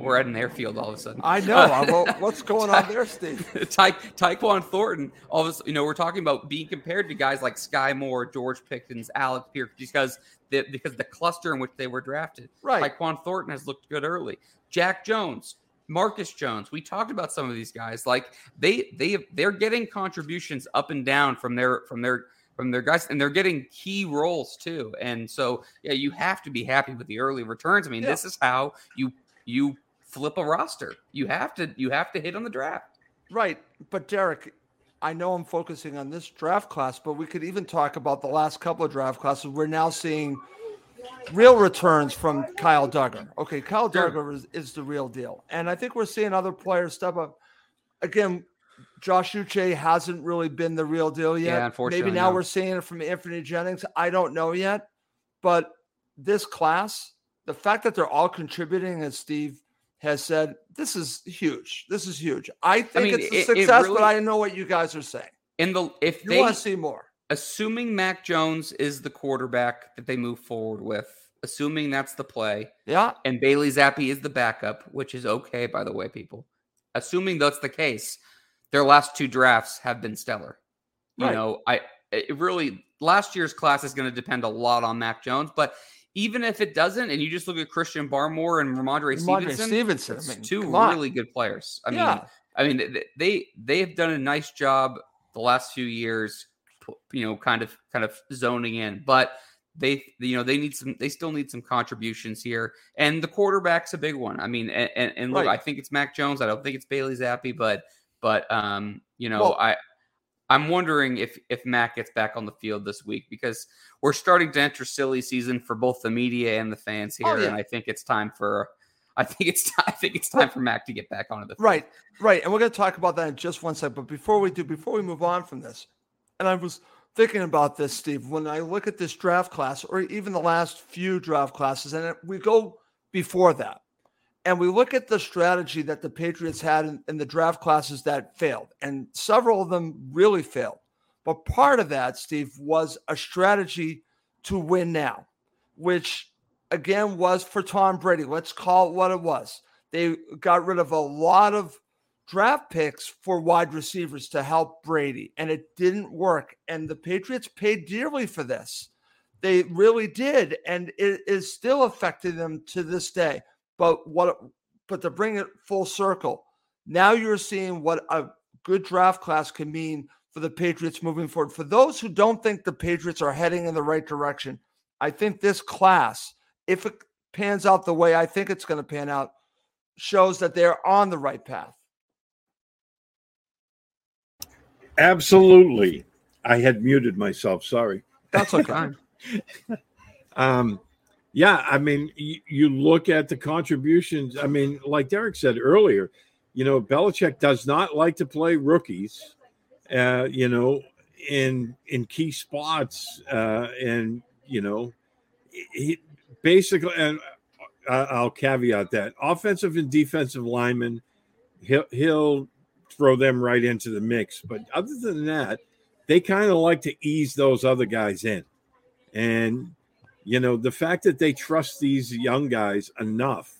We're at an airfield all of a sudden. I know. What's going on there, Steve? Tyquan Thornton, all of a sudden, we're talking about being compared to guys like Sky Moore, George Pickens, Alex Pierce, because the cluster in which they were drafted. Right. Tyquan Thornton has looked good early. Jack Jones, Marcus Jones. We talked about some of these guys. Like they're getting contributions up and down from their guys, and they're getting key roles too. And so, yeah, you have to be happy with the early returns. I mean, This is how you flip a roster. You have to hit on the draft. Right. But Derek, I know I'm focusing on this draft class, but we could even talk about the last couple of draft classes. We're now seeing real returns from Kyle Dugger. Okay. Kyle Dugger is the real deal. And I think we're seeing other players step up. Again, Josh Uche hasn't really been the real deal yet. Yeah, unfortunately, maybe now we're seeing it from Anthony Jennings. I don't know yet, but this class, the fact that they're all contributing, as Steve has said, this is huge. This is huge. I think it's a success, really, but I know what you guys are saying. If you want to see more, assuming Mac Jones is the quarterback that they move forward with, assuming that's the play, yeah, and Bailey Zappe is the backup, which is okay, by the way, people. Assuming that's the case. Their last two drafts have been stellar. Last year's class is going to depend a lot on Mac Jones, but even if it doesn't, and you just look at Christian Barmore and Ramondre Stevenson, two really good players. I mean, they have done a nice job the last few years, kind of zoning in, but they still need some contributions here, and the quarterback's a big one. I mean, and look, I think it's Mac Jones. I don't think it's Bailey Zappe, I'm wondering if Mac gets back on the field this week, because we're starting to enter silly season for both the media and the fans here. And I think it's time for Mac to get back onto the field. Right. And we're going to talk about that in just one second. But before we move on from this, and I was thinking about this, Steve, when I look at this draft class, or even the last few draft classes, and we go before that, and we look at the strategy that the Patriots had in the draft classes that failed, and several of them really failed. But part of that, Steve, was a strategy to win now, which, again, was for Tom Brady. Let's call it what it was. They got rid of a lot of draft picks for wide receivers to help Brady, and it didn't work. And the Patriots paid dearly for this. They really did, and it is still affecting them to this day. But to bring it full circle, now you're seeing what a good draft class can mean for the Patriots moving forward. For those who don't think the Patriots are heading in the right direction, I think this class, if it pans out the way I think it's going to pan out, shows that they're on the right path. Absolutely. I had muted myself. Sorry. That's okay. Yeah, I mean, you look at the contributions. I mean, like Derek said earlier, Belichick does not like to play rookies, in key spots. He basically, and I'll caveat that, offensive and defensive linemen, he'll throw them right into the mix. But other than that, they kind of like to ease those other guys in. And the fact that they trust these young guys enough,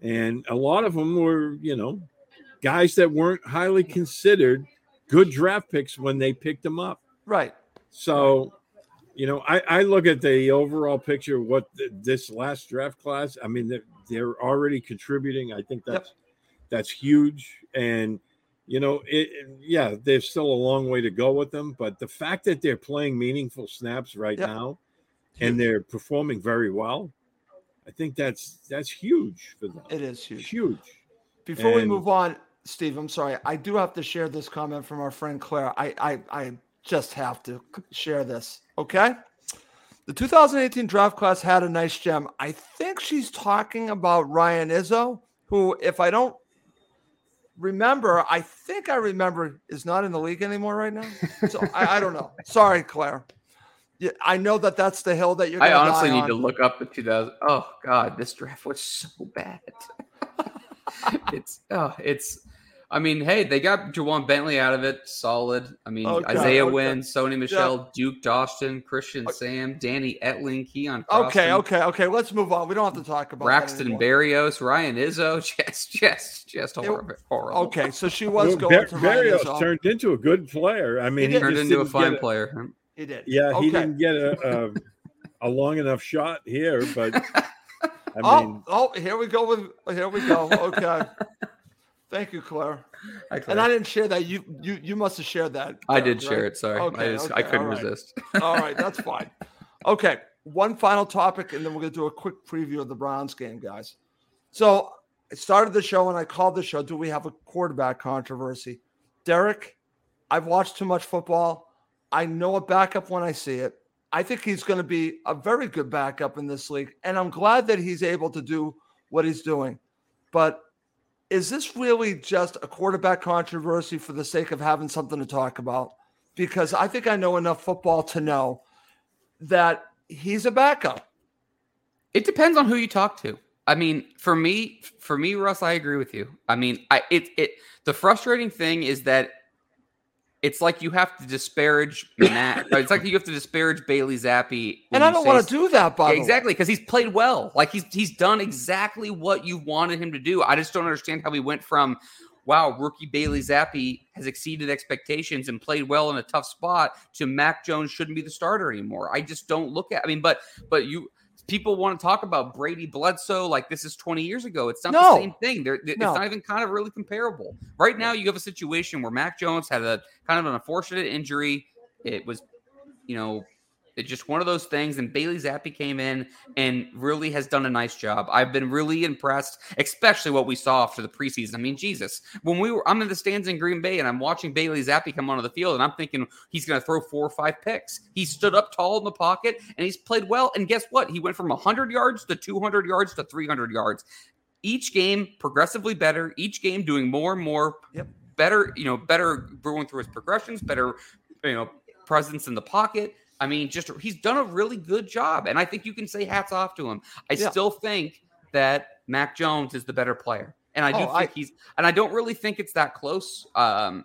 and a lot of them were, guys that weren't highly considered good draft picks when they picked them up. Right. So, I look at the overall picture of what this last draft class, I mean, they're already contributing. I think that's huge. And, there's still a long way to go with them. But the fact that they're playing meaningful snaps right now, and they're performing very well, I think that's huge for them. It is huge. Before we move on, Steve, I'm sorry. I do have to share this comment from our friend Claire. I just have to share this, okay? The 2018 draft class had a nice gem. I think she's talking about Ryan Izzo, who, if I don't remember, is not in the league anymore right now. So I don't know. Sorry, Claire. Yeah, I know that's the hill that you're going to die on. I honestly need to look up the 2000. Oh God, this draft was so bad. it's I mean, hey, they got Juwan Bentley out of it. Solid. I mean, okay, Isaiah Wynn, Sony Michel, Duke Dostin, Christian Sam, Danny Etling, Keon Crossman. Okay. Let's move on. We don't have to talk about Braxton Berrios, Ryan Izzo, just horrible. Okay, so she was going to Berrios turned into a good player. I mean, he turned into a fine player. He did. Yeah, he didn't get a long enough shot here, but I mean, here we go. Okay. Thank you, Claire. Hi, Claire. And I didn't share that. You must have shared that. Claire, I did share it. Sorry. I couldn't resist. All right. That's fine. Okay. One final topic, and then we're going to do a quick preview of the Browns game, guys. So I started the show, and I called the show, do we have a quarterback controversy? Derek, I've watched too much football. I know a backup when I see it. I think he's going to be a very good backup in this league, and I'm glad that he's able to do what he's doing. But is this really just a quarterback controversy for the sake of having something to talk about? Because I think I know enough football to know that he's a backup. It depends on who you talk to. I mean, for me, Russ, I agree with you. I mean, the frustrating thing is that it's like you have to disparage Matt. It's like you have to disparage Bailey Zappe. And I don't want to do that, by the way. Exactly, because he's played well. Like, he's done exactly what you wanted him to do. I just don't understand how we went from, wow, rookie Bailey Zappe has exceeded expectations and played well in a tough spot, to Mac Jones shouldn't be the starter anymore. I just don't look at – I mean, but you – people want to talk about Brady Bledsoe like this is 20 years ago. It's not the same thing. It's not even kind of really comparable. Right now, you have a situation where Mac Jones had a kind of an unfortunate injury. It was, it's just one of those things. And Bailey Zappe came in and really has done a nice job. I've been really impressed, especially what we saw after the preseason. I mean, Jesus, I'm in the stands in Green Bay and I'm watching Bailey Zappe come onto the field and I'm thinking he's going to throw 4 or 5 picks. He stood up tall in the pocket and he's played well. And guess what? He went from 100 yards to 200 yards to 300 yards. Each game progressively better, each game doing more and more, better going through his progressions, better, presence in the pocket. I mean, just he's done a really good job, and I think you can say hats off to him. I still think that Mac Jones is the better player, and I do think he's. And I don't really think it's that close. I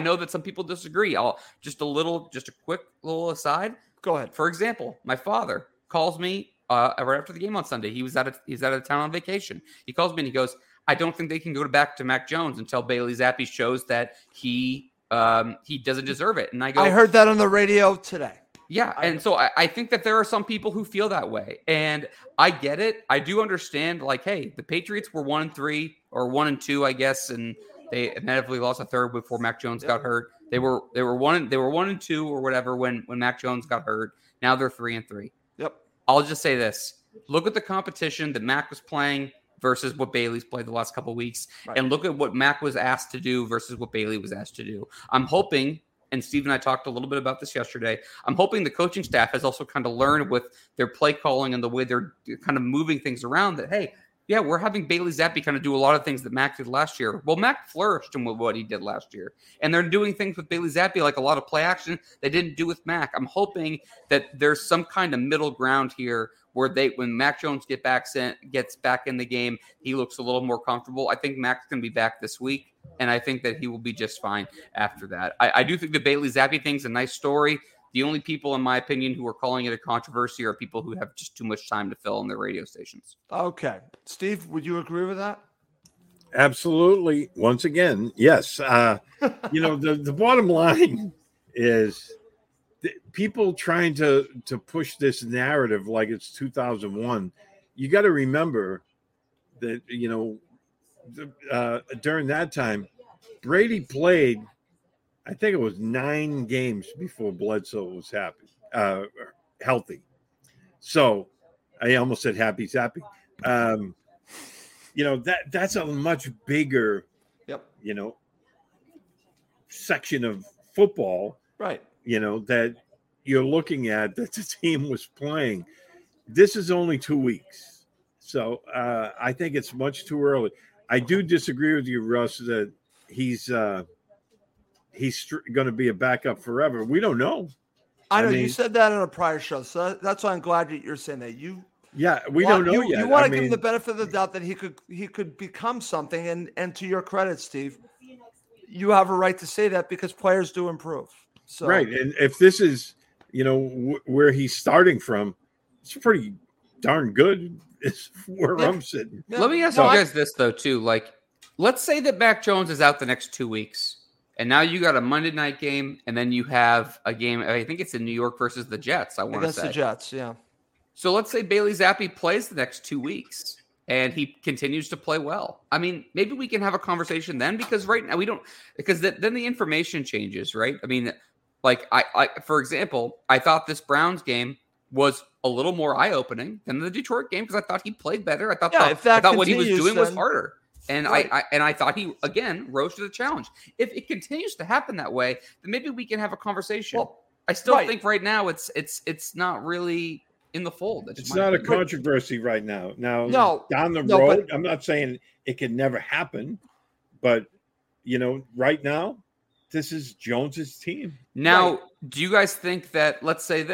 know that some people disagree. I'll just a quick little aside. Go ahead. For example, my father calls me right after the game on Sunday. He's out of town on vacation. He calls me and he goes, "I don't think they can go back to Mac Jones until Bailey Zappe shows that he doesn't deserve it." And I go, "I heard that on the radio today." Yeah, and so I think that there are some people who feel that way, and I get it. I do understand, like, hey, the Patriots were 1-3 or 1-2, I guess, and they inevitably lost a third before Mac Jones got hurt. They were 1-2 or whatever when Mac Jones got hurt. Now they're 3-3. Yep. I'll just say this: look at the competition that Mac was playing versus what Bailey's played the last couple of weeks, and look at what Mac was asked to do versus what Bailey was asked to do. I'm hoping. And Steve and I talked a little bit about this yesterday. I'm hoping the coaching staff has also kind of learned with their play calling and the way they're kind of moving things around that, hey, yeah, we're having Bailey Zappe kind of do a lot of things that Mac did last year. Well, Mac flourished in what he did last year. And they're doing things with Bailey Zappe, like a lot of play action they didn't do with Mac. I'm hoping that there's some kind of middle ground here where when Mac Jones gets back in the game, he looks a little more comfortable. I think Mac's going to be back this week, and I think that he will be just fine after that. I do think the Bailey Zappe thing's a nice story. The only people, in my opinion, who are calling it a controversy are people who have just too much time to fill on their radio stations. Okay. Steve, would you agree with that? Absolutely. Once again, yes. The bottom line is people trying to push this narrative like it's 2001. You got to remember that, during that time, Brady played – I think it was 9 games before Bledsoe was healthy. So I almost said happy Zappe. That's a much bigger, section of football, right? That you're looking at that the team was playing. This is only 2 weeks. So I think it's much too early. I do disagree with you, Russ, that he's going to be a backup forever. We don't know. I mean, you said that on a prior show, so that's why I'm glad that you're saying that. We don't know yet. You want to give him the benefit of the doubt that he could become something. And to your credit, Steve, you have a right to say that because players do improve. So. Right. And if this is, you know, where he's starting from, it's pretty darn good. It's where I'm sitting. Yeah. Let me ask you guys this, though, too. Like, let's say that Mac Jones is out the next 2 weeks, and now you got a Monday night game, and then you have a game, I think it's in New York versus the Jets, I want to say. Against the Jets, yeah. So let's say Bailey Zappe plays the next 2 weeks, and he continues to play well. I mean, maybe we can have a conversation then, because right now we don't – because then the information changes, right? I mean, like, for example, I thought this Browns game was a little more eye-opening than the Detroit game because I thought he played better. I thought, what he was doing was harder. And right. I thought he, again, rose to the challenge. If it continues to happen that way, then maybe we can have a conversation. Well, I still think right now it's not really in the fold. It's not a controversy right now. Now, down the road, I'm not saying it can never happen, but, you know, right now, this is Jones's team. Now, do you guys think that, let's say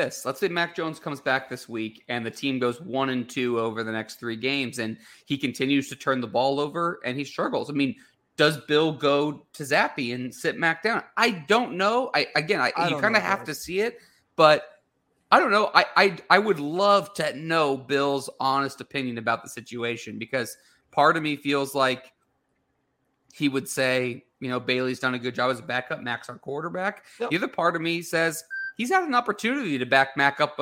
Mac Jones comes back this week and the team goes 1-2 over the next 3 games and he continues to turn the ball over and he struggles. I mean, does Bill go to Zappe and sit Mac down? I don't know. I you kind of have to see it, but I don't know. I would love to know Bill's honest opinion about the situation because part of me feels like he would say, you know, Bailey's done a good job as a backup. Mac's our quarterback. Yep. The other part of me says he's had an opportunity to back Mac up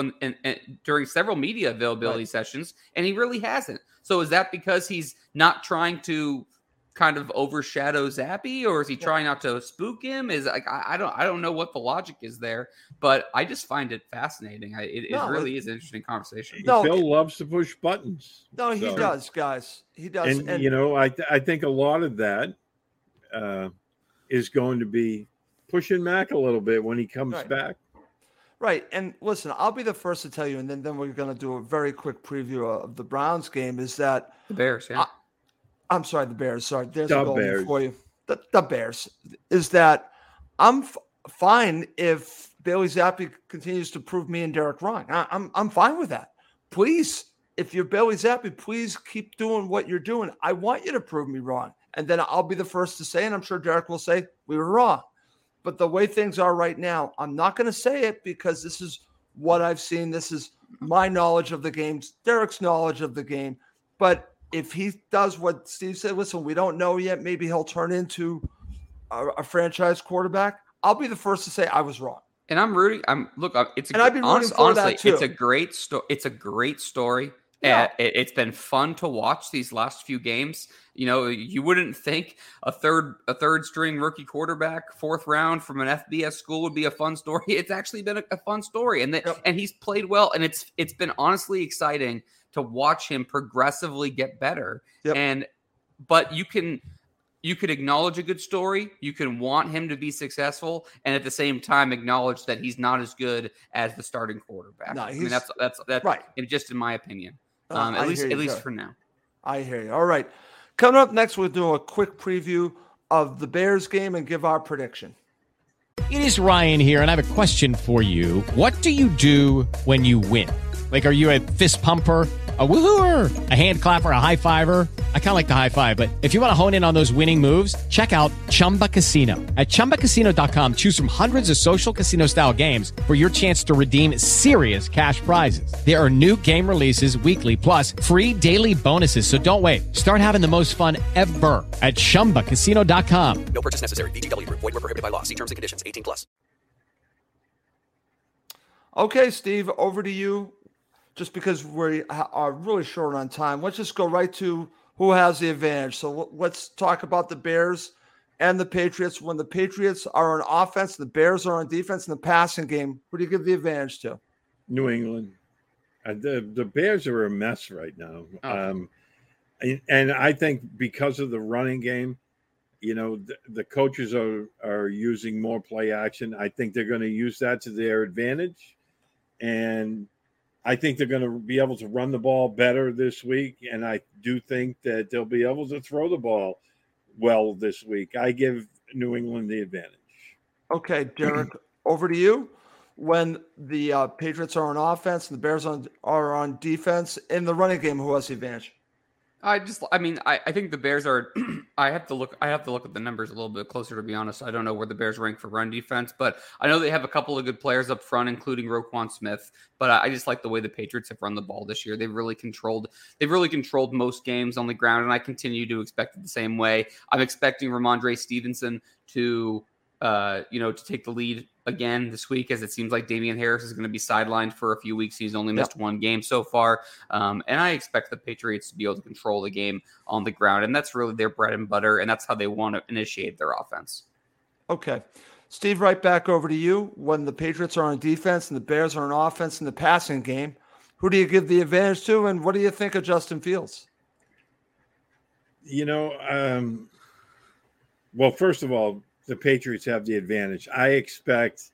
during several media availability sessions, and he really hasn't. So is that because he's not trying to kind of overshadow Zappe, or is he trying not to spook him? Is like I don't know what the logic is there, but I just find it fascinating. It really is an interesting conversation. Bill loves to push buttons. No, he does, guys. He does, and you know, I think a lot of that. Is going to be pushing Mac a little bit when he comes back. Right. And listen, I'll be the first to tell you, and then we're going to do a very quick preview of the Browns game, is that the Bears, I'm sorry, the Bears. Sorry. There's the a goal Bears. For you. The Bears. Is that I'm fine if Bailey Zappe continues to prove me and Derek wrong. I'm fine with that. Please, if you're Bailey Zappe, please keep doing what you're doing. I want you to prove me wrong. And then I'll be the first to say, and I'm sure Derek will say, we were wrong. But the way things are right now, I'm not going to say it because this is what I've seen. This is my knowledge of the game, Derek's knowledge of the game. But if he does what Steve said, listen, we don't know yet. Maybe he'll turn into a franchise quarterback. I'll be the first to say I was wrong. And I'm rooting. It's a great story. It's a great story. Yeah. It's been fun to watch these last few games. You know, you wouldn't think a third string rookie quarterback, 4th round from an FBS school would be a fun story. It's actually been a fun story, and he's played well, and it's been honestly exciting to watch him progressively get better. Yep. But you could acknowledge a good story, you can want him to be successful, and at the same time acknowledge that he's not as good as the starting quarterback. No, that's right. Just in my opinion. At least for now. I hear you. All right. Coming up next, we'll do a quick preview of the Bears game and give our prediction. It is Ryan here, and I have a question for you. What do you do when you win? Like, are you a fist pumper, a woohooer, a hand clapper, a high fiver? I kind of like the high five, but if you want to hone in on those winning moves, check out Chumba Casino. At ChumbaCasino.com, choose from hundreds of social casino style games for your chance to redeem serious cash prizes. There are new game releases weekly, plus free daily bonuses. So don't wait. Start having the most fun ever at ChumbaCasino.com. No purchase necessary. VGW Group. Void where prohibited by law. See terms and conditions. 18+. Okay, Steve, over to you. Just because we are really short on time, let's just go right to who has the advantage. So let's talk about the Bears and the Patriots. When the Patriots are on offense, the Bears are on defense in the passing game. Who do you give the advantage to? New England. The Bears are a mess right now. Oh. And I think because of the running game, you know, the coaches are using more play action. I think they're going to use that to their advantage. And I think they're going to be able to run the ball better this week, and I do think that they'll be able to throw the ball well this week. I give New England the advantage. Okay, Derek, over to you. When the Patriots are on offense and the Bears are on defense in the running game, who has the advantage? I think the Bears are. I have to look at the numbers a little bit closer, to be honest. I don't know where the Bears rank for run defense, but I know they have a couple of good players up front, including Roquan Smith. But I just like the way the Patriots have run the ball this year. They've really controlled most games on the ground, and I continue to expect it the same way. I'm expecting Ramondre Stevenson to take the lead again this week, as it seems like Damian Harris is going to be sidelined for a few weeks. He's only missed one game so far. And I expect the Patriots to be able to control the game on the ground. And that's really their bread and butter. And that's how they want to initiate their offense. Okay. Steve, right back over to you. When the Patriots are on defense and the Bears are on offense in the passing game, who do you give the advantage to? And what do you think of Justin Fields? Well, first of all, the Patriots have the advantage. I expect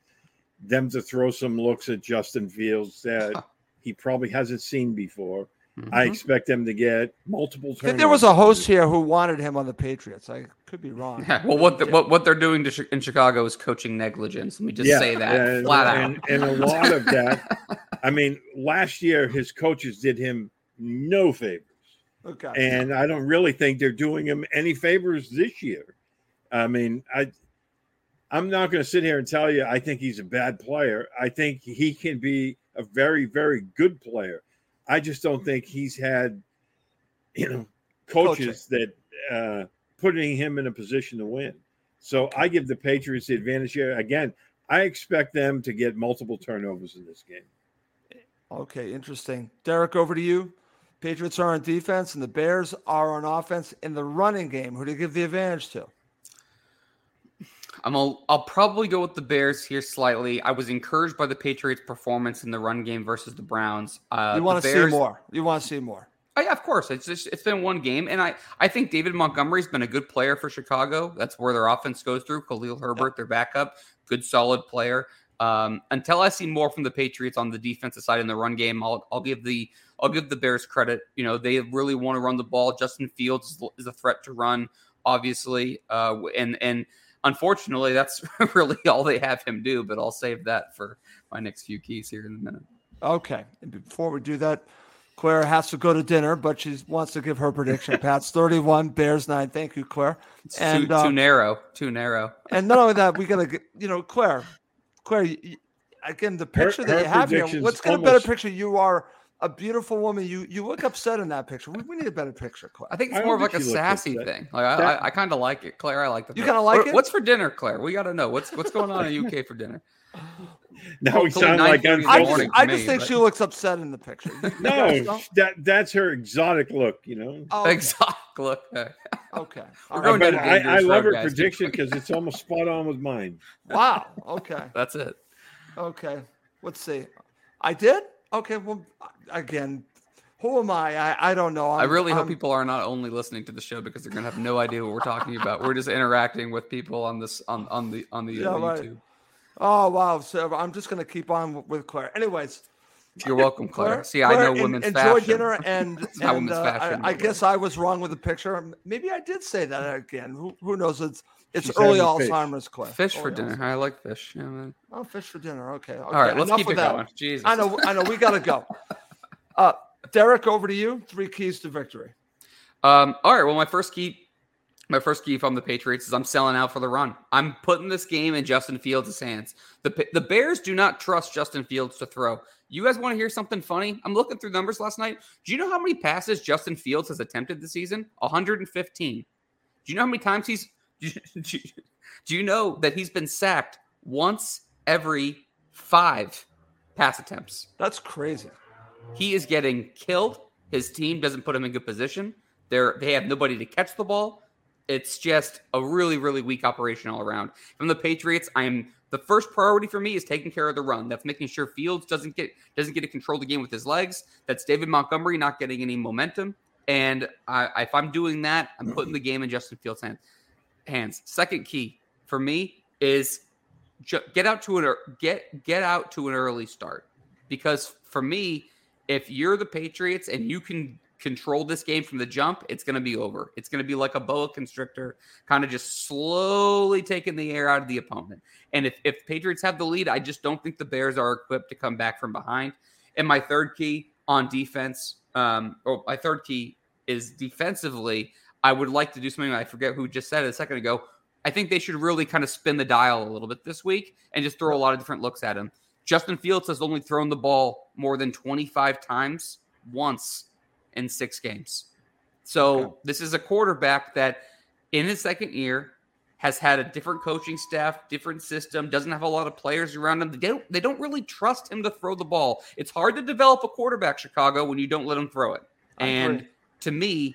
them to throw some looks at Justin Fields that he probably hasn't seen before. Mm-hmm. I expect them to get multiple turnovers. I think there was a host here who wanted him on the Patriots. I could be wrong. Yeah, well, what they're doing in Chicago is coaching negligence. Let me just say that flat out. And a lot of that. I mean, last year his coaches did him no favors. Okay. And I don't really think they're doing him any favors this year. I mean, I'm not going to sit here and tell you I think he's a bad player. I think he can be a very, very good player. I just don't think he's had, coaches that putting him in a position to win. So I give the Patriots the advantage here. Again, I expect them to get multiple turnovers in this game. Okay, interesting. Derek, over to you. Patriots are on defense and the Bears are on offense in the running game. Who do you give the advantage to? I'll probably go with the Bears here slightly. I was encouraged by the Patriots' performance in the run game versus the Browns. You want to see more. Yeah, of course. It's been one game, and I think David Montgomery's been a good player for Chicago. That's where their offense goes through. Khalil Herbert, their backup, good, solid player. Until I see more from the Patriots on the defensive side in the run game, I'll give the Bears credit. They really want to run the ball. Justin Fields is a threat to run, obviously, and unfortunately, that's really all they have him do, but I'll save that for my next few keys here in a minute. Okay. And before we do that, Claire has to go to dinner, but she wants to give her prediction. Pats 31, Bears 9. Thank you, Claire. It's and, too narrow. And not only that, we got to get, Claire, again, the picture her that you have here, let's get a better picture. You are a beautiful woman. You look upset in that picture. We need a better picture, Claire. I think it's more of like a sassy thing. Like I kind of like it, Claire. I like the picture. You kind of like it? What's for dinner, Claire? We got to know. What's going on in the UK for dinner? Now we sound like I'm I just think she looks upset in the picture. No, that's her exotic look, Oh, exotic look. Okay. I love her prediction because it's almost spot on with mine. Wow. Okay. That's it. Okay. Let's see. I did? Okay, well, again, who am I? I don't know. I really hope people are not only listening to the show because they're going to have no idea what we're talking about. We're just interacting with people on this on right. YouTube. Oh wow! So I'm just going to keep on with Claire. Anyways, you're welcome, Claire. See, Claire, I know women's fashion. Enjoy dinner and women's fashion. I guess I was wrong with the picture. Maybe I did say that again. Who knows? It's early Alzheimer's, Claire. Fish for dinner. I like fish. Yeah, man. Oh, fish for dinner. Okay. All right. Let's keep it going. Jesus. I know. We got to go. Derek, over to you. 3 keys to victory. All right. Well, my first key from the Patriots is I'm selling out for the run. I'm putting this game in Justin Fields' hands. The Bears do not trust Justin Fields to throw. You guys want to hear something funny? I'm looking through numbers last night. Do you know how many passes Justin Fields has attempted this season? 115. Do you know how many times he's... Do you know that he's been sacked once every 5 pass attempts? That's crazy. He is getting killed. His team doesn't put him in good position. They have nobody to catch the ball. It's just a really, really weak operation all around. From the Patriots, the first priority for me is taking care of the run. That's making sure Fields doesn't get to control the game with his legs. That's David Montgomery not getting any momentum. And if I'm doing that, I'm putting the game in Justin Fields' hands. Second key for me is get out to an early start, because for me, if you're the Patriots and you can control this game from the jump, it's going to be over. It's going to be like a boa constrictor, kind of just slowly taking the air out of the opponent. And if Patriots have the lead, I just don't think the Bears are equipped to come back from behind. And my third key on defense, is defensively, I would like to do something. I forget who just said it a second ago. I think they should really kind of spin the dial a little bit this week and just throw a lot of different looks at him. Justin Fields has only thrown the ball more than 25 times once in 6 games. So this is a quarterback that in his second year has had a different coaching staff, different system, doesn't have a lot of players around him. They don't really trust him to throw the ball. It's hard to develop a quarterback, Chicago, when you don't let him throw it. And to me,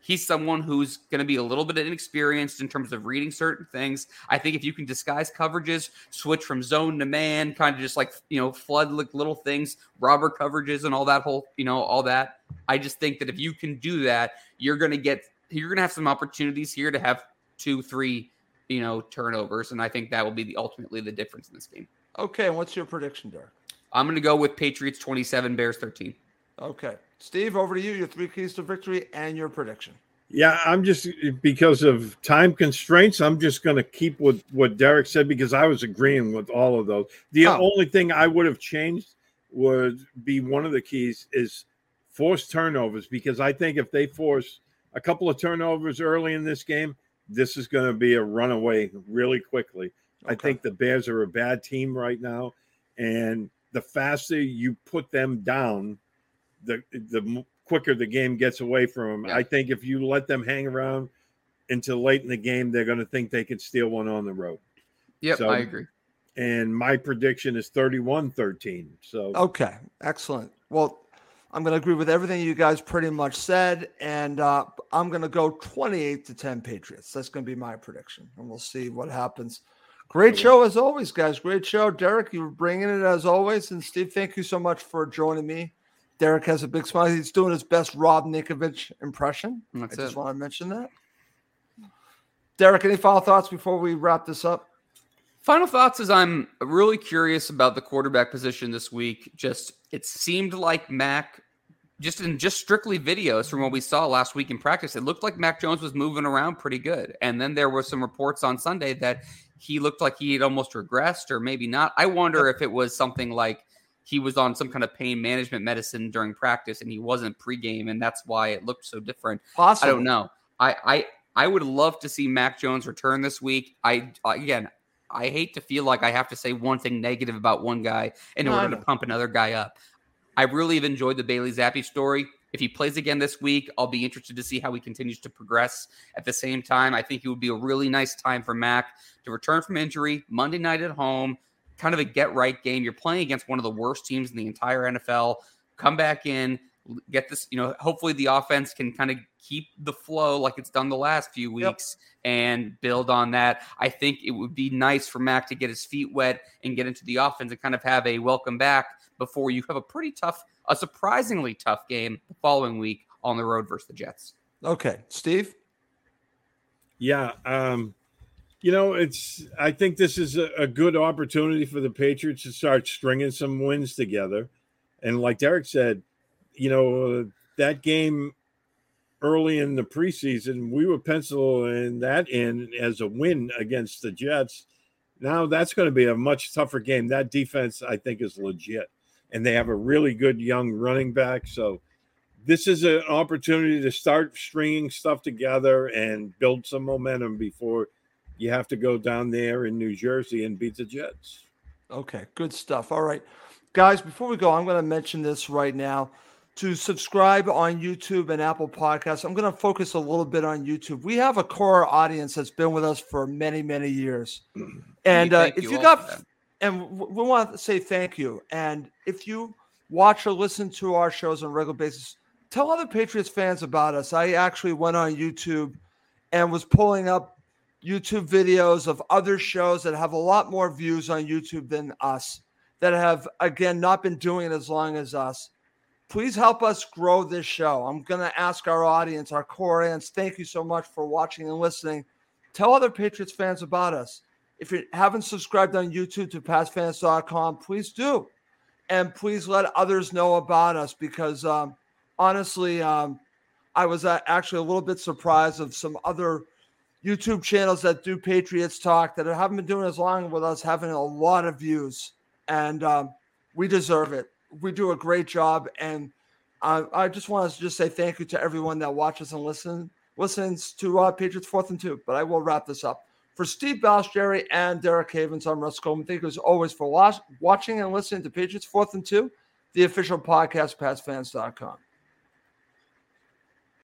he's someone who's going to be a little bit inexperienced in terms of reading certain things. I think if you can disguise coverages, switch from zone to man, kind of just like, you know, flood little things, robber coverages and all that whole, you know, all that. I just think that if you can do that, you're going to have some opportunities here to have 2-3, you know, turnovers. And I think that will be ultimately the difference in this game. Okay. And what's your prediction, Derek? I'm going to go with Patriots 27, Bears 13. Okay. Steve, over to you, your 3 keys to victory and your prediction. Yeah, I'm just, because of time constraints, I'm just going to keep with what Derek said because I was agreeing with all of those. The only thing I would have changed would be one of the keys is force turnovers, because I think if they force a couple of turnovers early in this game, this is going to be a runaway really quickly. Okay. I think the Bears are a bad team right now, and the faster you put them down, the quicker the game gets away from them. Yeah. I think if you let them hang around until late in the game, they're going to think they can steal one on the road. Yep, so, I agree. And my prediction is 31-13. So okay, excellent. Well, I'm going to agree with everything you guys pretty much said, and I'm going to go 28-10 Patriots. That's going to be my prediction, and we'll see what happens. Great show as always, guys. Great show. Derek, you were bringing it as always, and Steve, thank you so much for joining me. Derek has a big smile. He's doing his best Rob Ninkovich impression. That's it. I just want to mention that. Derek, any final thoughts before we wrap this up? Final thoughts is I'm really curious about the quarterback position this week. Just it seemed like Mac, just strictly videos from what we saw last week in practice, it looked like Mac Jones was moving around pretty good. And then there were some reports on Sunday that he looked like he had almost regressed or maybe not. I wonder if it was something like he was on some kind of pain management medicine during practice and he wasn't pregame, and that's why it looked so different. Possibly. I don't know. I would love to see Mac Jones return this week. I hate to feel like I have to say one thing negative about one guy in order to pump another guy up. I really have enjoyed the Bailey Zappe story. If he plays again this week, I'll be interested to see how he continues to progress. At the same time, I think it would be a really nice time for Mac to return from injury Monday night at home. Kind of a get-right game. You're playing against one of the worst teams in the entire NFL. Come back in, get this, you know, hopefully the offense can kind of keep the flow like it's done the last few weeks and build on that. I think it would be nice for Mac to get his feet wet and get into the offense and kind of have a welcome back before you have a surprisingly tough game the following week on the road versus the Jets. Okay. Steve? Yeah, you know, I think this is a good opportunity for the Patriots to start stringing some wins together. And like Derek said, you know, that game early in the preseason, we were penciling that in as a win against the Jets. Now that's going to be a much tougher game. That defense, I think, is legit. And they have a really good young running back. So this is an opportunity to start stringing stuff together and build some momentum before you have to go down there in New Jersey and beat the Jets. Okay, good stuff. All right, guys, before we go, I'm going to mention this right now. To subscribe on YouTube and Apple Podcasts, I'm going to focus a little bit on YouTube. We have a core audience that's been with us for many, many years. And we want to say thank you. And if you watch or listen to our shows on a regular basis, tell other Patriots fans about us. I actually went on YouTube and was pulling up YouTube videos of other shows that have a lot more views on YouTube than us, that have, again, not been doing it as long as us. Please help us grow this show. I'm going to ask our audience, our core audience, thank you so much for watching and listening. Tell other Patriots fans about us. If you haven't subscribed on YouTube to PatsFans.com, please do. And please let others know about us because, honestly, I was actually a little bit surprised of some other YouTube channels that do Patriots talk that haven't been doing as long with us, having a lot of views, and we deserve it. We do a great job, and I just want to say thank you to everyone that watches and listens to Patriots 4th and 2, but I will wrap this up. For Steve Balestrieri and Derek Havens, I'm Russ Coleman. Thank you as always for watching and listening to Patriots 4th and 2, the official podcast, PatsFans.com.